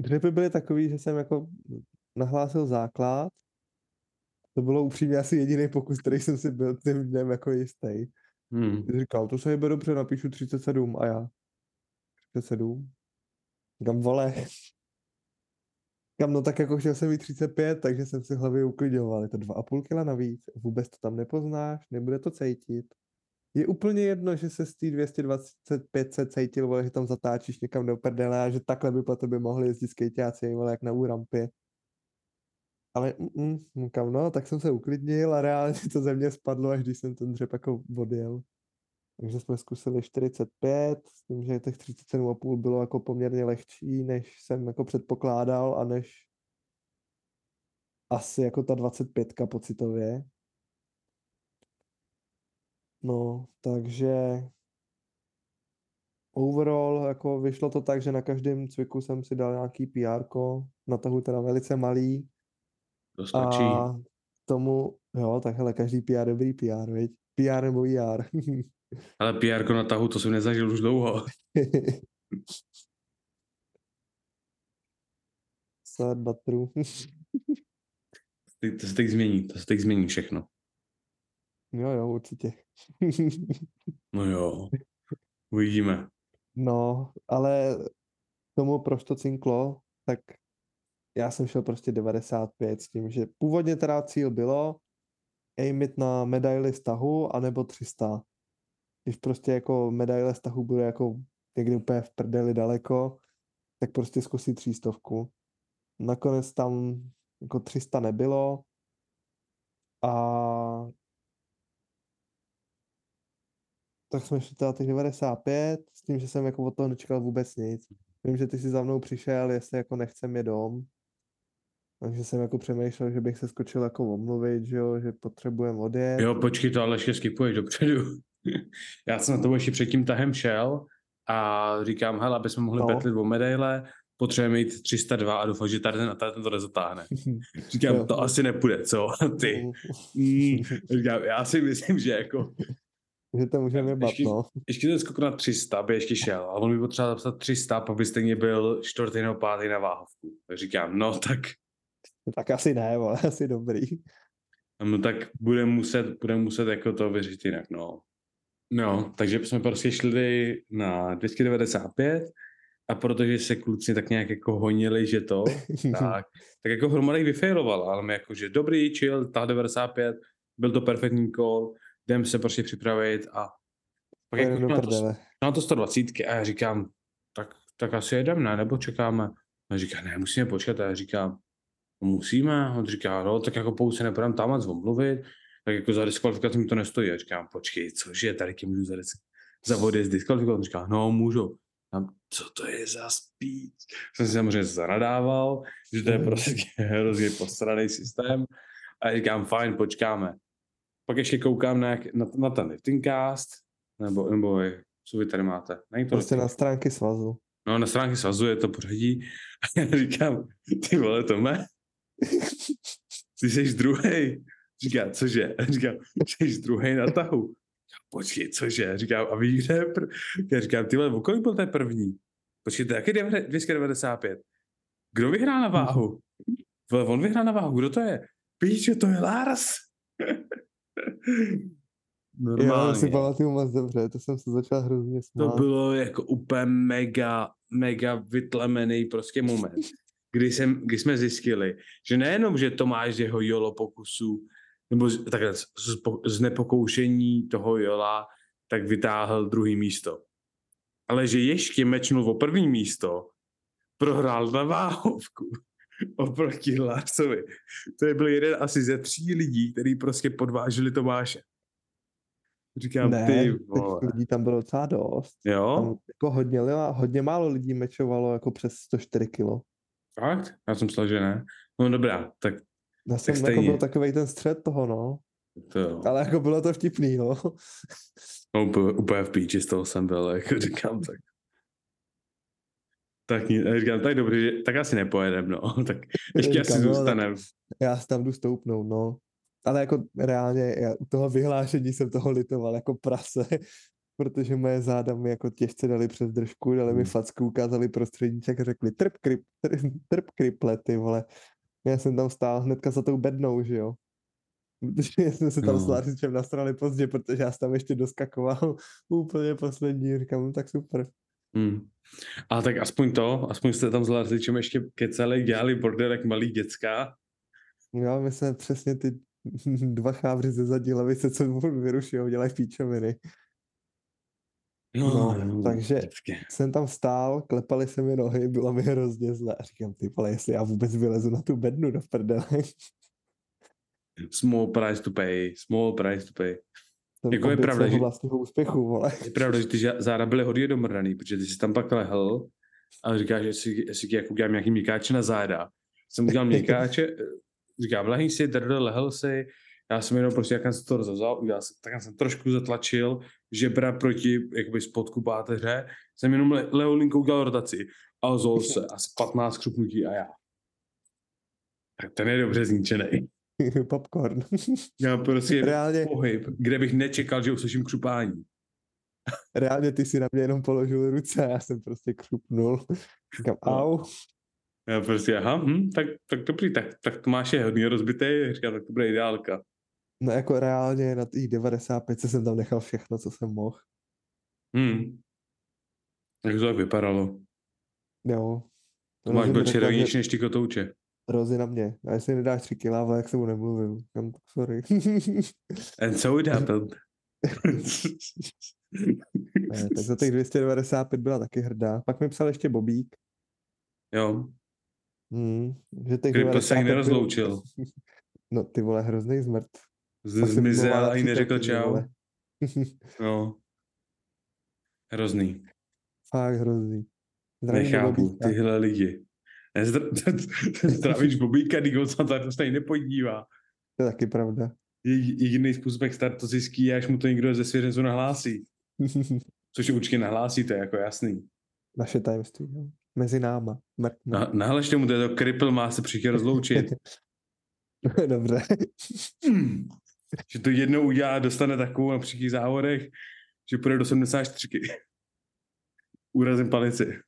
Dřepy byly takový, že jsem jako nahlásil základ. To bylo upřímně asi jediný pokus, který jsem si byl tím dnem jako jistý. Hmm. Říkal, to se jebe dobře, napíšu třicet sedm a já. třicet sedm? Říkám, vole... Kam no tak jako chtěl jsem jít třicet pět, takže jsem si hlavě uklidoval. Je to dva a půl kila navíc, vůbec to tam nepoznáš, nebude to cejtit. Je úplně jedno, že se z té dvě stě dvacet pět se cejtil, vole, že tam zatáčíš někam do prdele a že takhle by po tebe mohli jezdit skejťáci, vole, jak na úrampě. Ale kam no, tak jsem se uklidnil a reálně to ze mě spadlo, až když jsem ten dřep jako odjel. Takže jsme zkusili čtyřicet pět, s tím, že těch třicet sedm celá pět bylo jako poměrně lehčí, než jsem jako předpokládal a než asi jako ta dvacet pětka pocitově. No, takže overall jako vyšlo to tak, že na každém cviku jsem si dal nějaký pé erko, na tahu teda velice malý. To stačí. A tomu, jo, tak hele, každý pé er dobrý pé er, viď? pé er nebo í er. Ale pé erko na tahu, to jsem nezažil už dlouho. Sad batru. To se teď změní, to se teď změní všechno. Jo, jo, určitě. No jo, uvidíme. No, ale tomu proč to cinklo, tak já jsem šel prostě devadesát pět s tím, že původně teda cíl bylo aimit na medaily z tahu, anebo tři sta. Když prostě jako medaile z tahu bude jako někdy úplně v prdeli daleko, tak prostě zkusí třístovku. Nakonec tam jako tři sta nebylo a tak jsme šli teda těch devadesát pět s tím, že jsem jako od toho nečekal vůbec nic. Vím, že ty jsi za mnou přišel, jestli jako nechcem je dom. Takže jsem jako přemýšlel, že bych se skočil jako omluvit, že jo, že potřebujeme odjet. Jo, počkej to, ale ještě skipuješ dopředu. Já jsem na to ještě před tím tahem šel a říkám, hele, aby jsme mohli no. petlit o medaile, potřebujeme jít tři sta dva a doufám, že tady ten a tady ten to nezatáhne. Říkám, to asi nepůjde, co? Ty. Mm. Říkám, já si myslím, že jako... Že to můžeme bat, no. Ještě ten skok na tři sta by ještě šel, ale on by potřeboval zapsat tři sta, aby stejně byl čtvrtý nebo pátý na váhovku. Tak říkám, no tak... Tak asi ne, ale asi dobrý. No tak budeme muset, budem muset jako to vyřešit jinak, no. No, takže jsme prostě šli na dvě stě devadesát pět A protože se kluci tak nějak jako honili, že to, tak, tak jako Hromadek vyfailoval, ale my jakože dobrý, chill, ta devadesát pět, byl to perfektní kol, jdem se prostě připravit a pak jako na, to, na to sto dvacet a já říkám, tak, tak asi jedeme, ne, nebo čekáme. A říká, ne, musíme počkat, a já říkám, musíme, on říká, no, tak jako pouze nepodám tam a zvomluvit, tak jako za diskvalifikaci mi to nestojí, a říkám, počkej, cože, tady kým můžu za, za vody z diskvalifikaci, on říká, no, můžu. Co to je za spíč? Jsem si samozřejmě zanadával, že to je prostě hrozně postraný systém. A říkám, fajn, počkáme. Pak ještě koukám na, na, na ten liftingcast, nebo, nebo co vy tady máte? Není to prostě lifting? Na stránky svazu. No, na stránky svazu je to pořadí. A já říkám, ty vole, Tome, ty jsi druhej. Říkám, cože? Říkám, jsi druhej na tahu. Počkej, cože? Říkám, a víš, kde je prv... Já říkám, tyhle, o kolik byl ten první? Počkejte, jak je dvě stě devadesát pět? Kdo vyhrál na váhu? Vole, on vyhrál na váhu, kdo to je? Píčo, to je Lars! Normálně. Já si pamatuju moc dobře, to jsem se začal hrozně smát. To bylo jako úplně mega, mega vytlemený prostě moment, kdy, jsem, kdy jsme zjistili, že nejenom, že Tomáš z jeho jolo pokusu nebo z, takhle, z, z nepokoušení toho jola, tak vytáhl druhý místo. Ale že ještě mečnul o první místo, prohrál na váhovku oproti Larsovi. To byl jeden asi ze tří lidí, který prostě podvážili Tomáše. Říkám, ne, ty vole. Lidí tam bylo docela dost. Jo? Tam jako hodně, hodně málo lidí mečovalo jako přes sto čtyři kilo. Fakt? Já jsem myslel, že ne. No dobrá, tak já jsem tak jako byl takovej ten střed toho, no. To ale jako bylo to vtipný, no. No úplně, úplně v píči z toho jsem byl, jako říkám tak. Tak říkám, tak dobře, tak asi nepojedem, no. Tak ještě říkám, asi zůstanem. No, já se tam jdu stoupnout, no. Ale jako reálně já u toho vyhlášení jsem toho litoval jako prase, protože moje záda mi jako těžce dali přes držku, dali mi facku, ukázali prostředníček a řekli trp, kryp, trp kriple, ty vole. Já jsem tam stál hnedka za tou bednou, že jo. Protože jsme se tam no. s Lářičem nasrali pozdě, protože já jsem tam ještě doskakoval úplně poslední, říkám, tak super. Hmm. A tak aspoň to, aspoň jste tam s Lářičem ještě kecali, dělali bordel jak malý děcka. Jo, my jsme přesně ty dva chávři ze zadní lavice, co vyruší, jo, dělají píčoviny. No, no, takže vždycky. Jsem tam stál, klepaly se mi nohy, bylo mi hrozně zle. A říkám, ty vole, jestli já vůbec vylezu na tu bednu do prdele. Small price to pay, small price to pay. Jako je pravda, že vlastního úspěchu, vole. Je pravda, že ty záda byly hodně domrdaný, protože ty jsi tam pak lehl a říkáš, že jestli, jestli jako udělám nějaký měkáče na záda. Jsem udělal měkáče, říkám, lehni si, drdo, lehl si. Já jsem jenom prostě, jak jsem to rozvzal, udělal jsem, tak jsem trošku zatlačil, žebra proti, jakoby spodku páteře, jsem jenom le- leolinkou udělal rotaci a ozol se asi patnáct křupnutí a já. Tak ten je dobře zničený. Popcorn. Já prostě reálně pohyb, kde bych nečekal, že uslyším křupání. Reálně ty si na mě jenom položil ruce a já jsem prostě křupnul. Říkám, au. Já prostě, aha, hm, tak, tak dobrý, tak, tak Tomáš je hodně rozbitý, říkám, tak to bude ideálka. No jako reálně na těch devadesát pět jsem tam nechal všechno, co jsem mohl. Hmm. Jak to tak vypadalo? Jo. Tomáš byl červenější než ty kotouče. Rozi na mě. A jestli nedáš tři kilává, jak se mu nemluvím. Kam to, sorry. And so it happened. Ne, tak za těch dvě stě devadesát pět byla taky hrdá. Pak mi psal ještě Bobík. Jo. Hmm, že těch Kripl se jich nerozloučil. No ty vole, hrozný zmrt. Zmizel a jí neřekl čau. No. Hrozný. Fakt hrozný. Zdravím Nechápu tyhle lidi. Zdravíš Bobíka, nikdo se na to se nepodívá. To je taky pravda. Jediný způsob, jak start to získí, až mu to někdo ze svěřencu nahlásí. Což určitě nahlásí, to je jako jasný. Naše tajemství, jo. Mezi náma. Na, nahlašte mu, to je to kripl, má se příště rozloučit. Dobře. Hmm. Že to jednou udělá, dostane takovou na příštích závodech, že půjde do sedmdesát čtyři. Úrazem palici.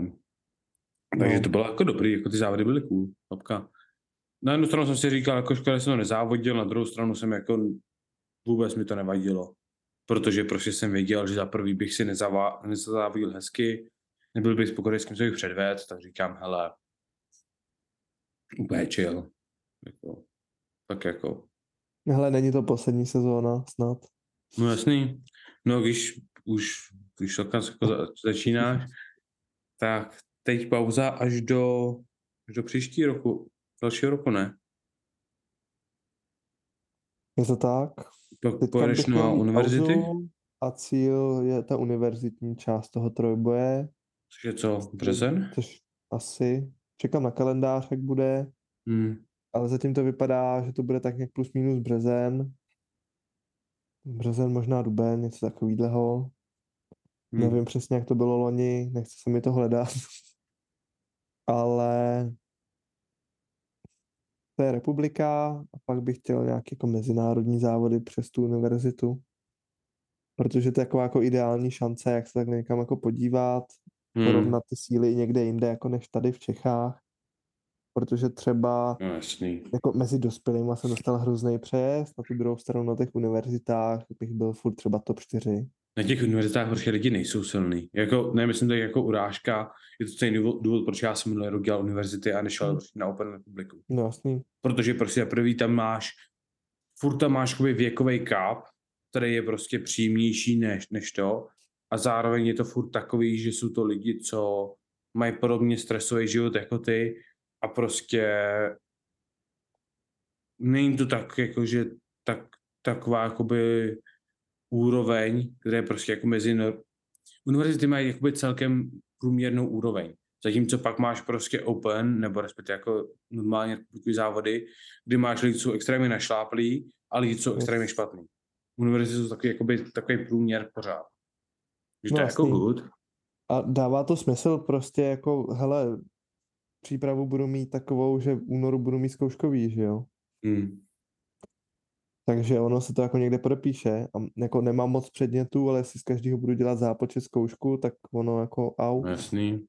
No. Takže to bylo jako dobrý, jako ty závody byly cool. Topka. Na jednu stranu jsem si říkal, jako škoda, že jsem to nezávodil, na druhou stranu jsem jako vůbec mi to nevadilo. protože prostě jsem věděl, že za prvý bych si nezavá, nezavávil hezky, nebyl bych spokojený s tím, co bych předvedl, tak říkám, hele, úplně chill. Jako, tak jako. Hele, není to poslední sezóna snad. No jasný. No když už, když jako začínáš, tak teď pauza až do, až do příští roku, dalšího roku, ne? Je to tak? Pak pojedeš na univerzity? A cíl je ta univerzitní část toho trojboje. Což je co, březen? Což asi. Čekám na kalendář, jak bude. Hmm. Ale zatím to vypadá, že to bude tak nějak plus minus březen. Březen, možná duben, něco takovýhleho. Hmm. Nevím přesně, jak to bylo loni, nechce se mi to hledat. Ale to je republika a pak bych chtěl nějaké jako mezinárodní závody přes tu univerzitu. Protože to je taková jako ideální šance, jak se tak někam jako podívat, hmm. porovnat ty síly někde jinde, jako než tady v Čechách. Protože třeba no, jako mezi dospělými jsem dostal hrozný přejezd, na tu druhou stranu na těch univerzitách bych byl furt třeba top čtyři. Na těch univerzitách prostě lidi nejsou silný. Jako, ne, myslím, to je jako urážka. Je to ten důvod, důvod proč já jsem minulý rok dělal univerzity a nešel hmm. na Open Republiku. No jasný. Protože prostě první tam máš, furt tam máš věkovej káp, který je prostě příjemnější než, než to. A zároveň je to furt takový, že jsou to lidi, co mají podobně stresový život jako ty, a prostě není to tak, jakože tak, taková jakoby úroveň, která je prostě jako mezi... Univerzity mají jakoby celkem průměrnou úroveň. Zatímco pak máš prostě open, nebo respektive jako normálně takové závody, kdy máš lidi, co jsou extrémně našláplí a lidi, co jsou extrémně špatný. Univerzity jsou taky, jakoby, takový průměr pořád. Takže no, to je jako good. A dává to smysl prostě jako, hele... Přípravu budu mít takovou, že v únoru budu mít zkouškový, že jo? Mm. Takže ono se to jako někde podepíše. A jako nemám moc předmětů, ale jestli z každého budu dělat zápočet zkoušku, tak ono jako au. Jasný.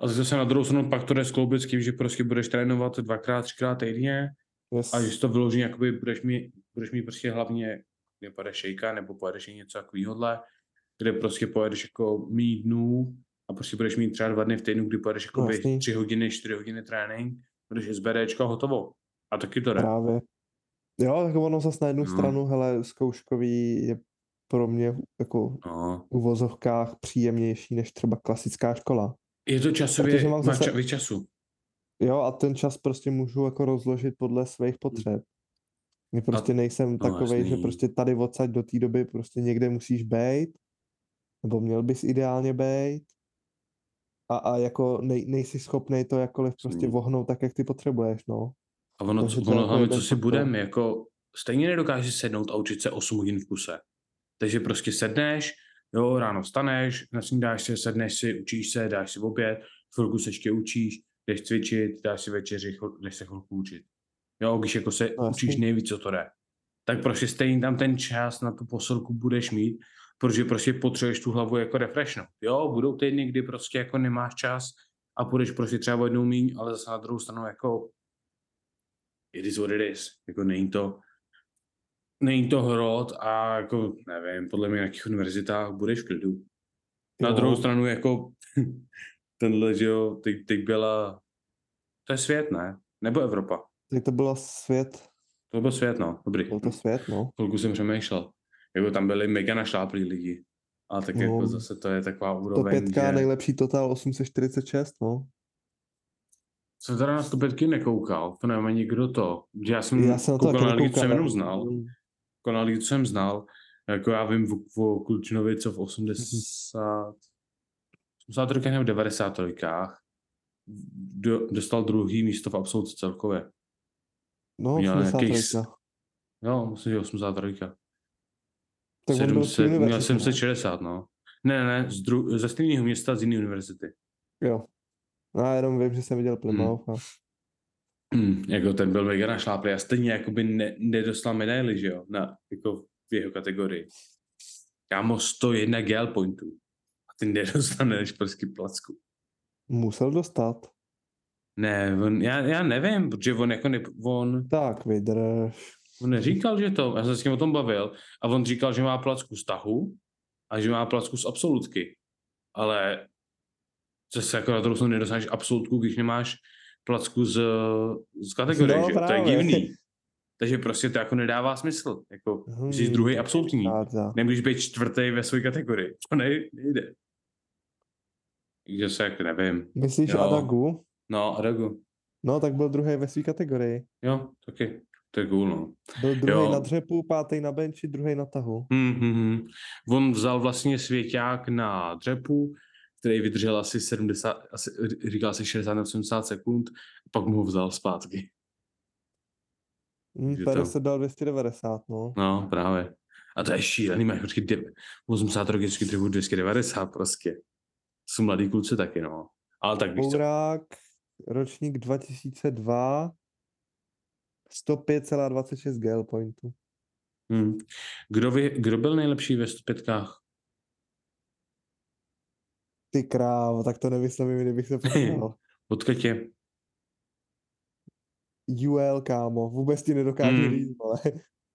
A zase na druhou stranu pak to jde skloubit s tím, že prostě budeš trénovat dvakrát, třikrát týdně yes. a že to vyloží, jakoby budeš mít, budeš mít prostě hlavně, kde pojedeš šejka nebo pojedeš něco takovýhodle, kde prostě pojedeš jako mít dnů, a prostě budeš mít třeba dva dny v týdnu, kdy pojedeš jakoby tři hodiny, čtyři hodiny trénink, budeš SBDčko hotovo. A taky to jde. Právě. Jo, tak ono zase na jednu no. stranu, hele, zkouškový je pro mě jako no. v uvozovkách příjemnější než třeba klasická škola. Je to časově, mám zase... ča- víc času. Jo, a ten čas prostě můžu jako rozložit podle svých potřeb. Mě prostě a... nejsem no, takovej, jasný. Že prostě tady odsaď do té doby prostě někde musíš bejt, nebo měl bys ideálně bejt, A, a jako nej, nejsi schopnej to jakkoliv prostě vohnout tak, jak ty potřebuješ, no. A ono, co, ono hlavně, co si budeme, jako stejně nedokážeš sednout a učit se osm hodin v kuse. Takže prostě sedneš, jo, ráno vstaneš, nasnídáš se, sedneš si, učíš se, dáš si oběd, chvilku se ještě učíš, jdeš cvičit, dáš si večeři, jdeš se chvilku učit. Jo, když jako se no, učíš nejvíc, co to jde. Tak prostě stejně tam ten čas na tu posilku budeš mít, protože prostě potřebuješ tu hlavu jako refreshnout. Jo, budou týdny, kdy prostě jako nemáš čas a půjdeš prostě třeba jednou míň, ale zase na druhou stranu jako it is what it is. Jako není to, není to hrot a jako nevím, podle mě na jakých univerzitách budeš v klidu. Na jo. druhou stranu jako tenhle, že jo, teď, teď byla, to je svět, ne? Nebo Evropa? Tak to bylo svět. To byl svět, no. Dobrý. Byl to svět, no. Kolku jsem přemýšlel. Jako tam byli mega našláplí lidi. A tak no, jako zase to je taková úroveň, že... sto pět nejlepší total osm set čtyřicet šest, no. Jsem teda na sto pět nekoukal, to nevím ani kdo to. Já jsem, já jsem koukal na lidi, co jsem jenom znal. Koukal na lidi, co jsem znal. Jako já vím o Klučinovi, co v osmdesát... osmdesát trojkách nebo devadesát trojkách do, dostal druhý místo v absolutu celkově. No, osmdesát trojka. Jo, musím, že osmdesát trojka. sedm set, měl sedm set šedesát, no. Ne, ne, z dru- ze stejného města, z jiné univerzity. Jo. No já jenom vím, že jsem viděl Plymouth. Mm. A... Mm, jako ten byl mega našláplý a stejně jakoby ne- nedostal medaily, že jo, na, jako v jeho kategorii. Já mám sto jedna gel pointů a ty nedostaneš prský placku. Musel dostat. Ne, on, já, já nevím, protože on jako ne... On... Tak vydrž. On neříkal, že to, já jsem s tím o tom bavil a on říkal, že má placku z tahu a že má placku z absolutky, ale zase jako na to dostanou nedostaneš absolutku, když nemáš placku z, z kategorie, no, že? To je divný. Takže prostě to jako nedává smysl, jako hmm. jsi druhý absolutní, nemůžeš být čtvrtý ve své kategorii, to nejde. Takže se jako nevím. Myslíš jo. Adagu? No, Adagu. No, tak byl druhý ve své kategorii. Jo, taky. To je cool, no. Byl druhý jo. na dřepu, pátý na benči, druhý na tahu. Mm-hmm. On vzal vlastně svěťák na dřepu, který vydržel asi sedmdesát, asi, říkal asi šedesát až sedmdesát sekund, a pak mu ho vzal zpátky. Mm, tady to... se dal dvě stě devadesát, no. No, právě. A to je šílený, máš prostě osmdesát roky dřepu dvě stě devadesát prostě. Jsou mladý kluci taky, no. Ale tak víš co. Bourák, ročník dva tisíce dva... sto pět celá dvacet šest gel pointů. Hmm. Kdo, vy, kdo byl nejlepší ve sto pětkách? Ty krávo, tak to nevyslovím, kdybych se poznal. Odkud je? U L, kámo, vůbec ti nedokážu hmm. říct, ale...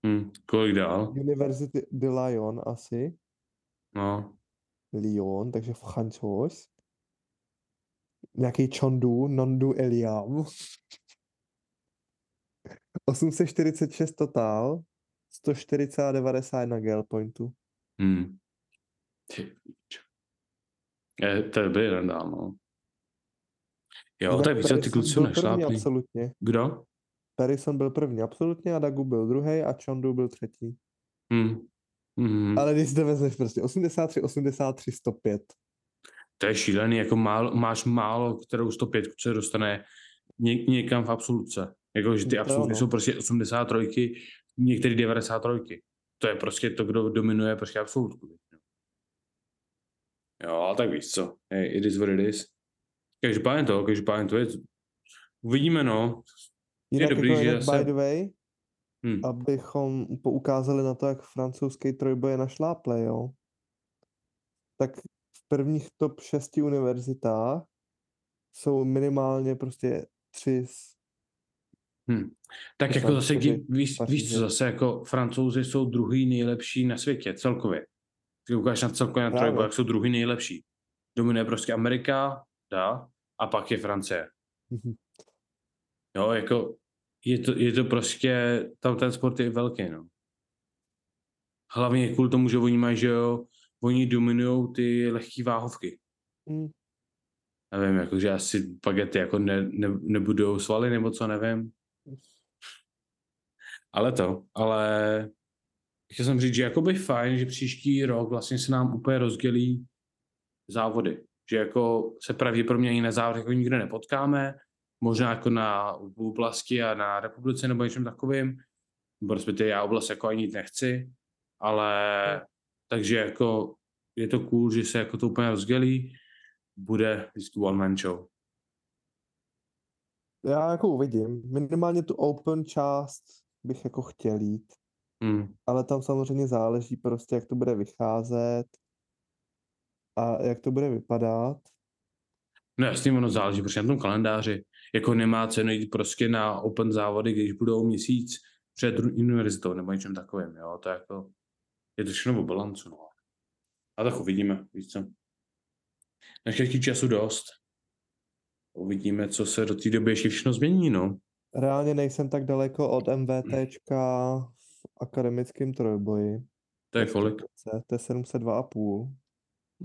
Hmm. Kolik dál? University de Lyon asi. No. Lyon, takže francouz. Nějaký Chondu, Nondu Eliamu. osm set čtyřicet šest totál, sto čtyřicet devadesát jedna gel pointu. Hmm. Je, to je byl jeden dál, no. Jo, tak více ty kluci nešláplí. Kdo? Perison byl první absolutně, a Dugu byl druhý a Chondu byl třetí. Hmm. Mm-hmm. Ale když jste vezmeš prostě osmdesát tři, osmdesát tři, sto pět. To je šílený, jako málo, máš málo, kterou sto pět se dostane ně, někam v absolutce. Jakože ty absolutní jsou prostě osmdesát tři, některý devadesát tři. To je prostě to, kdo dominuje prostě absolutku. Jo, ale tak víš co. Hey, it is what it is. Každopádně to, každopádně to je. Uvidíme, no. Je jinak dobrý, jako že zase... by the way, hmm. abychom poukázali na to, jak francouzský trojboj je našláplý, jo. Tak v prvních top šesti univerzitách jsou minimálně prostě tři Hmm. Tak to jako zase, víš, víš co, zase jako Francouzi jsou druhý nejlepší na světě, celkově. Když ukážeš na celkově na trojbu, jak jsou druhý nejlepší. Dominuje prostě Amerika, da, a pak je Francie. Mm-hmm. Jo, jako je to, je to prostě, tam ten sport je velký, no. Hlavně kvůli tomu, že oni mají, že jo, oni dominujou ty lehký váhovky. Mm. Nevím, jako, že asi bagety jako ne, ne, nebudou svaly, nebo co, nevím. Ale to, ale chtěl jsem říct, že jako by fajn, že příští rok vlastně se nám úplně rozdělí závody. Že jako se pravděpodobně ani na závod jako nikde nepotkáme, možná jako na oblasti a na republice nebo něčem takovým, protože já oblast jako ani nechci, ale takže jako je to cool, že se jako to úplně rozdělí, bude vždycky one man show. Já jako uvidím. Minimálně tu open část bych jako chtěl jít. Mm. Ale tam samozřejmě záleží prostě, jak to bude vycházet a jak to bude vypadat. No jasně, ono záleží prostě na tom kalendáři. Jako nemá cenu jít prostě na open závody, když budou měsíc před univerzitou nebo něčem takovým, jo. To je jako, je to všechno v balancu, no. A tak uvidíme, víš co. Naštěstí času dost. Uvidíme, co se do té doby ještě všechno změní, no. Reálně nejsem tak daleko od MVTčka v akademickém trojboji. To je kolik? To je sedm set dva celá pět.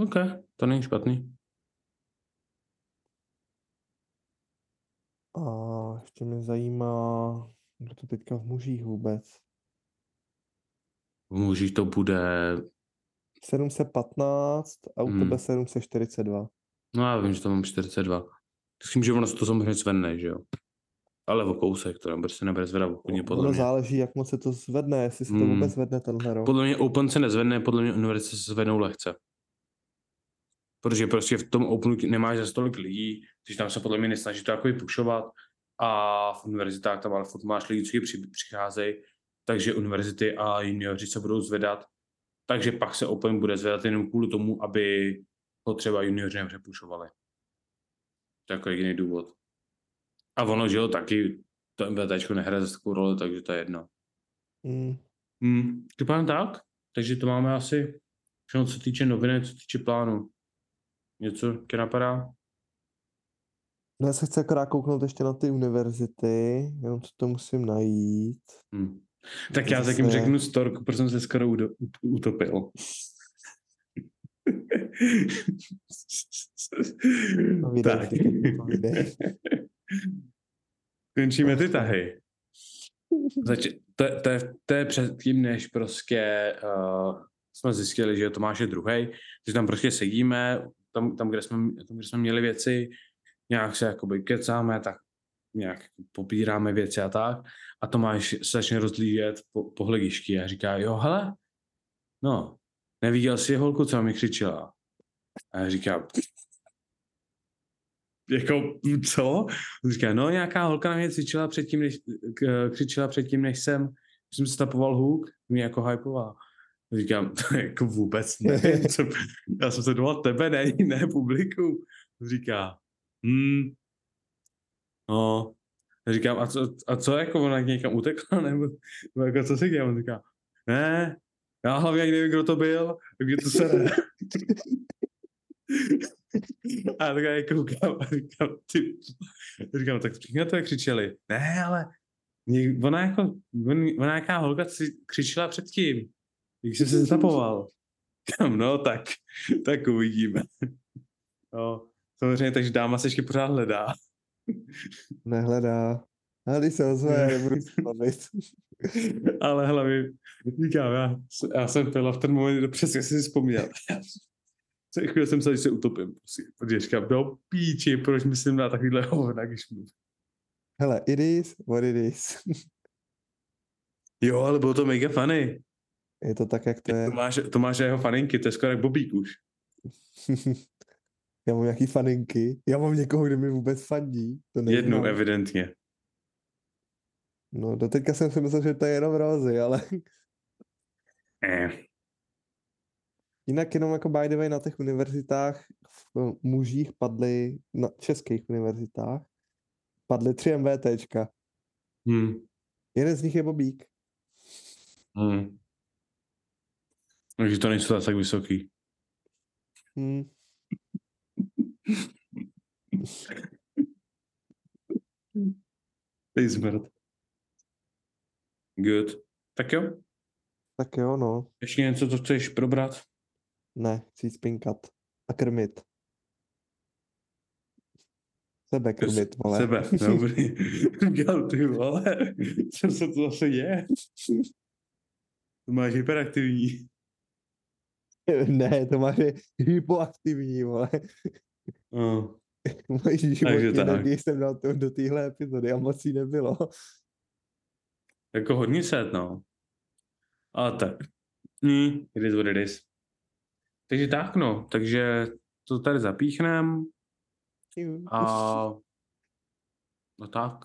OK, to není špatný. A ještě mě zajímá, kdo to teďka v mužích vůbec. V mužích to bude... sedm set patnáct a u hmm. tebe sedm set čtyřicet dva. No já vím, že to mám čtyřicet dva. Myslím, že ono se to samozřejmě zvedne, že jo? Ale o kousek, to nebude se nebude zvedat úplně podle mě. Ono záleží, jak moc se to zvedne, jestli se to mm. vůbec zvedne tenhle rok. Podle mě Open se nezvedne, podle mě univerzity se zvednou lehce. Protože prostě v tom Openu nemáš zase tolik lidí, takže tam se podle mě nesnaží to jakoby pušovat a v univerzitách tam ale furt máš lidi, co při, přicházejí, takže univerzity a junioři se budou zvedat, takže pak se Open bude zvedat jenom kvůli tomu, aby ho třeba junioři nepřepušovali. Takový jiný důvod. A ono, že jo, taky to MVTčko nehraje za takovou roli, takže to je jedno. Mm. Mm, Typám tak, takže to máme asi všechno, co týče noviny, co týče plánu. Něco tě napadá? No já se chci akorát kouknout ještě na ty univerzity, jenom to musím najít. Mm. Tak to já zatím se... řeknu storku, protože jsem se skoro utopil. Povídej, tak. Povídej. Končíme ty tahy. Zač- to, to, je, to je předtím, než prostě uh, jsme zjistili, že Tomáš je druhej, takže tam prostě sedíme, tam, tam, kde jsme, tam, kde jsme měli věci, nějak se jakoby kecáme, tak nějak popíráme věci a tak. A Tomáš se začne rozlížet po, po hlegišti a říká, jo, hele, no, neviděl jsi holku, co mi křičela? A já říkám, jako, co? A říká, no, nějaká holka na mě křičela předtím, než, křičela předtím, než jsem, když jsem stapoval hůk, mě jako hypoval. A říkám, to jako vůbec ne. Já jsem se dovolal tebe, ne, ne, publiku. A říká, hmm, no. A říkám, a co, a co jako ona někam utekla, nebo, nebo jako co se dělá? On říká, ne, já hlavně ani nevím, kdo to byl, takže to se... A tak já koukám a říkám, ty... A říkám, tak všichni na to křičeli. Ne, ale ona jako, ona jaká holka křičela předtím, když jsem se zapoval. No, tak, tak uvidíme. No, samozřejmě, takže dáma se ještě pořád hledá. Nehledá. A když se ozve, nebudu spavit. Ale hlavně, říkám, já, já jsem pila v ten moment, přesně si vzpomněl. Chvíli jsem se, že se utopím. Protože říkám, no píči, proč myslím na takovýhle hovna, když mluvím. Hele, it is what it is. Jo, ale bylo to mega funny. Je to tak, jak to je. Tomáš, Tomáš a jeho faninky, to je skoro jak Bobík už. Já mám nějaký faninky. Já mám někoho, kdo mi vůbec fandí. To nevím. Jednu, evidentně. No, doteďka jsem si myslel, že to je jenom Rozi, ale... Eh. Jinak jenom jako by the way na těch univerzitách v mužích padly, na českých univerzitách, padly tři MVTčka. Hmm. Jeden z nich je Bobík. Hmm. Takže to nejsou tak vysoký. Hmm. Ty smrt. Good. Tak jo? Tak jo, no. Ještě něco, co chceš probrat? Ne, chci spinkat a krmit. Sebe krmit, vole. Sebe, dobrý. Říkám, ty vole, co se to zase je? To máš hyperaktivní. Ne, to máš hypoaktivní, vole. Uh. Mojí životní energii jsem dal to, do téhle epizody a moc jí nebylo. Jako hodně set, no. A tak. Mm, it is what it is. Takže tak, no. Takže to tady zapíchnem. A... No tak.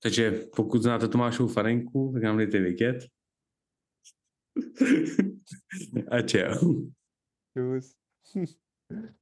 Takže pokud znáte Tomášovu farinku, tak nám dejte vědět. A čau. Čus.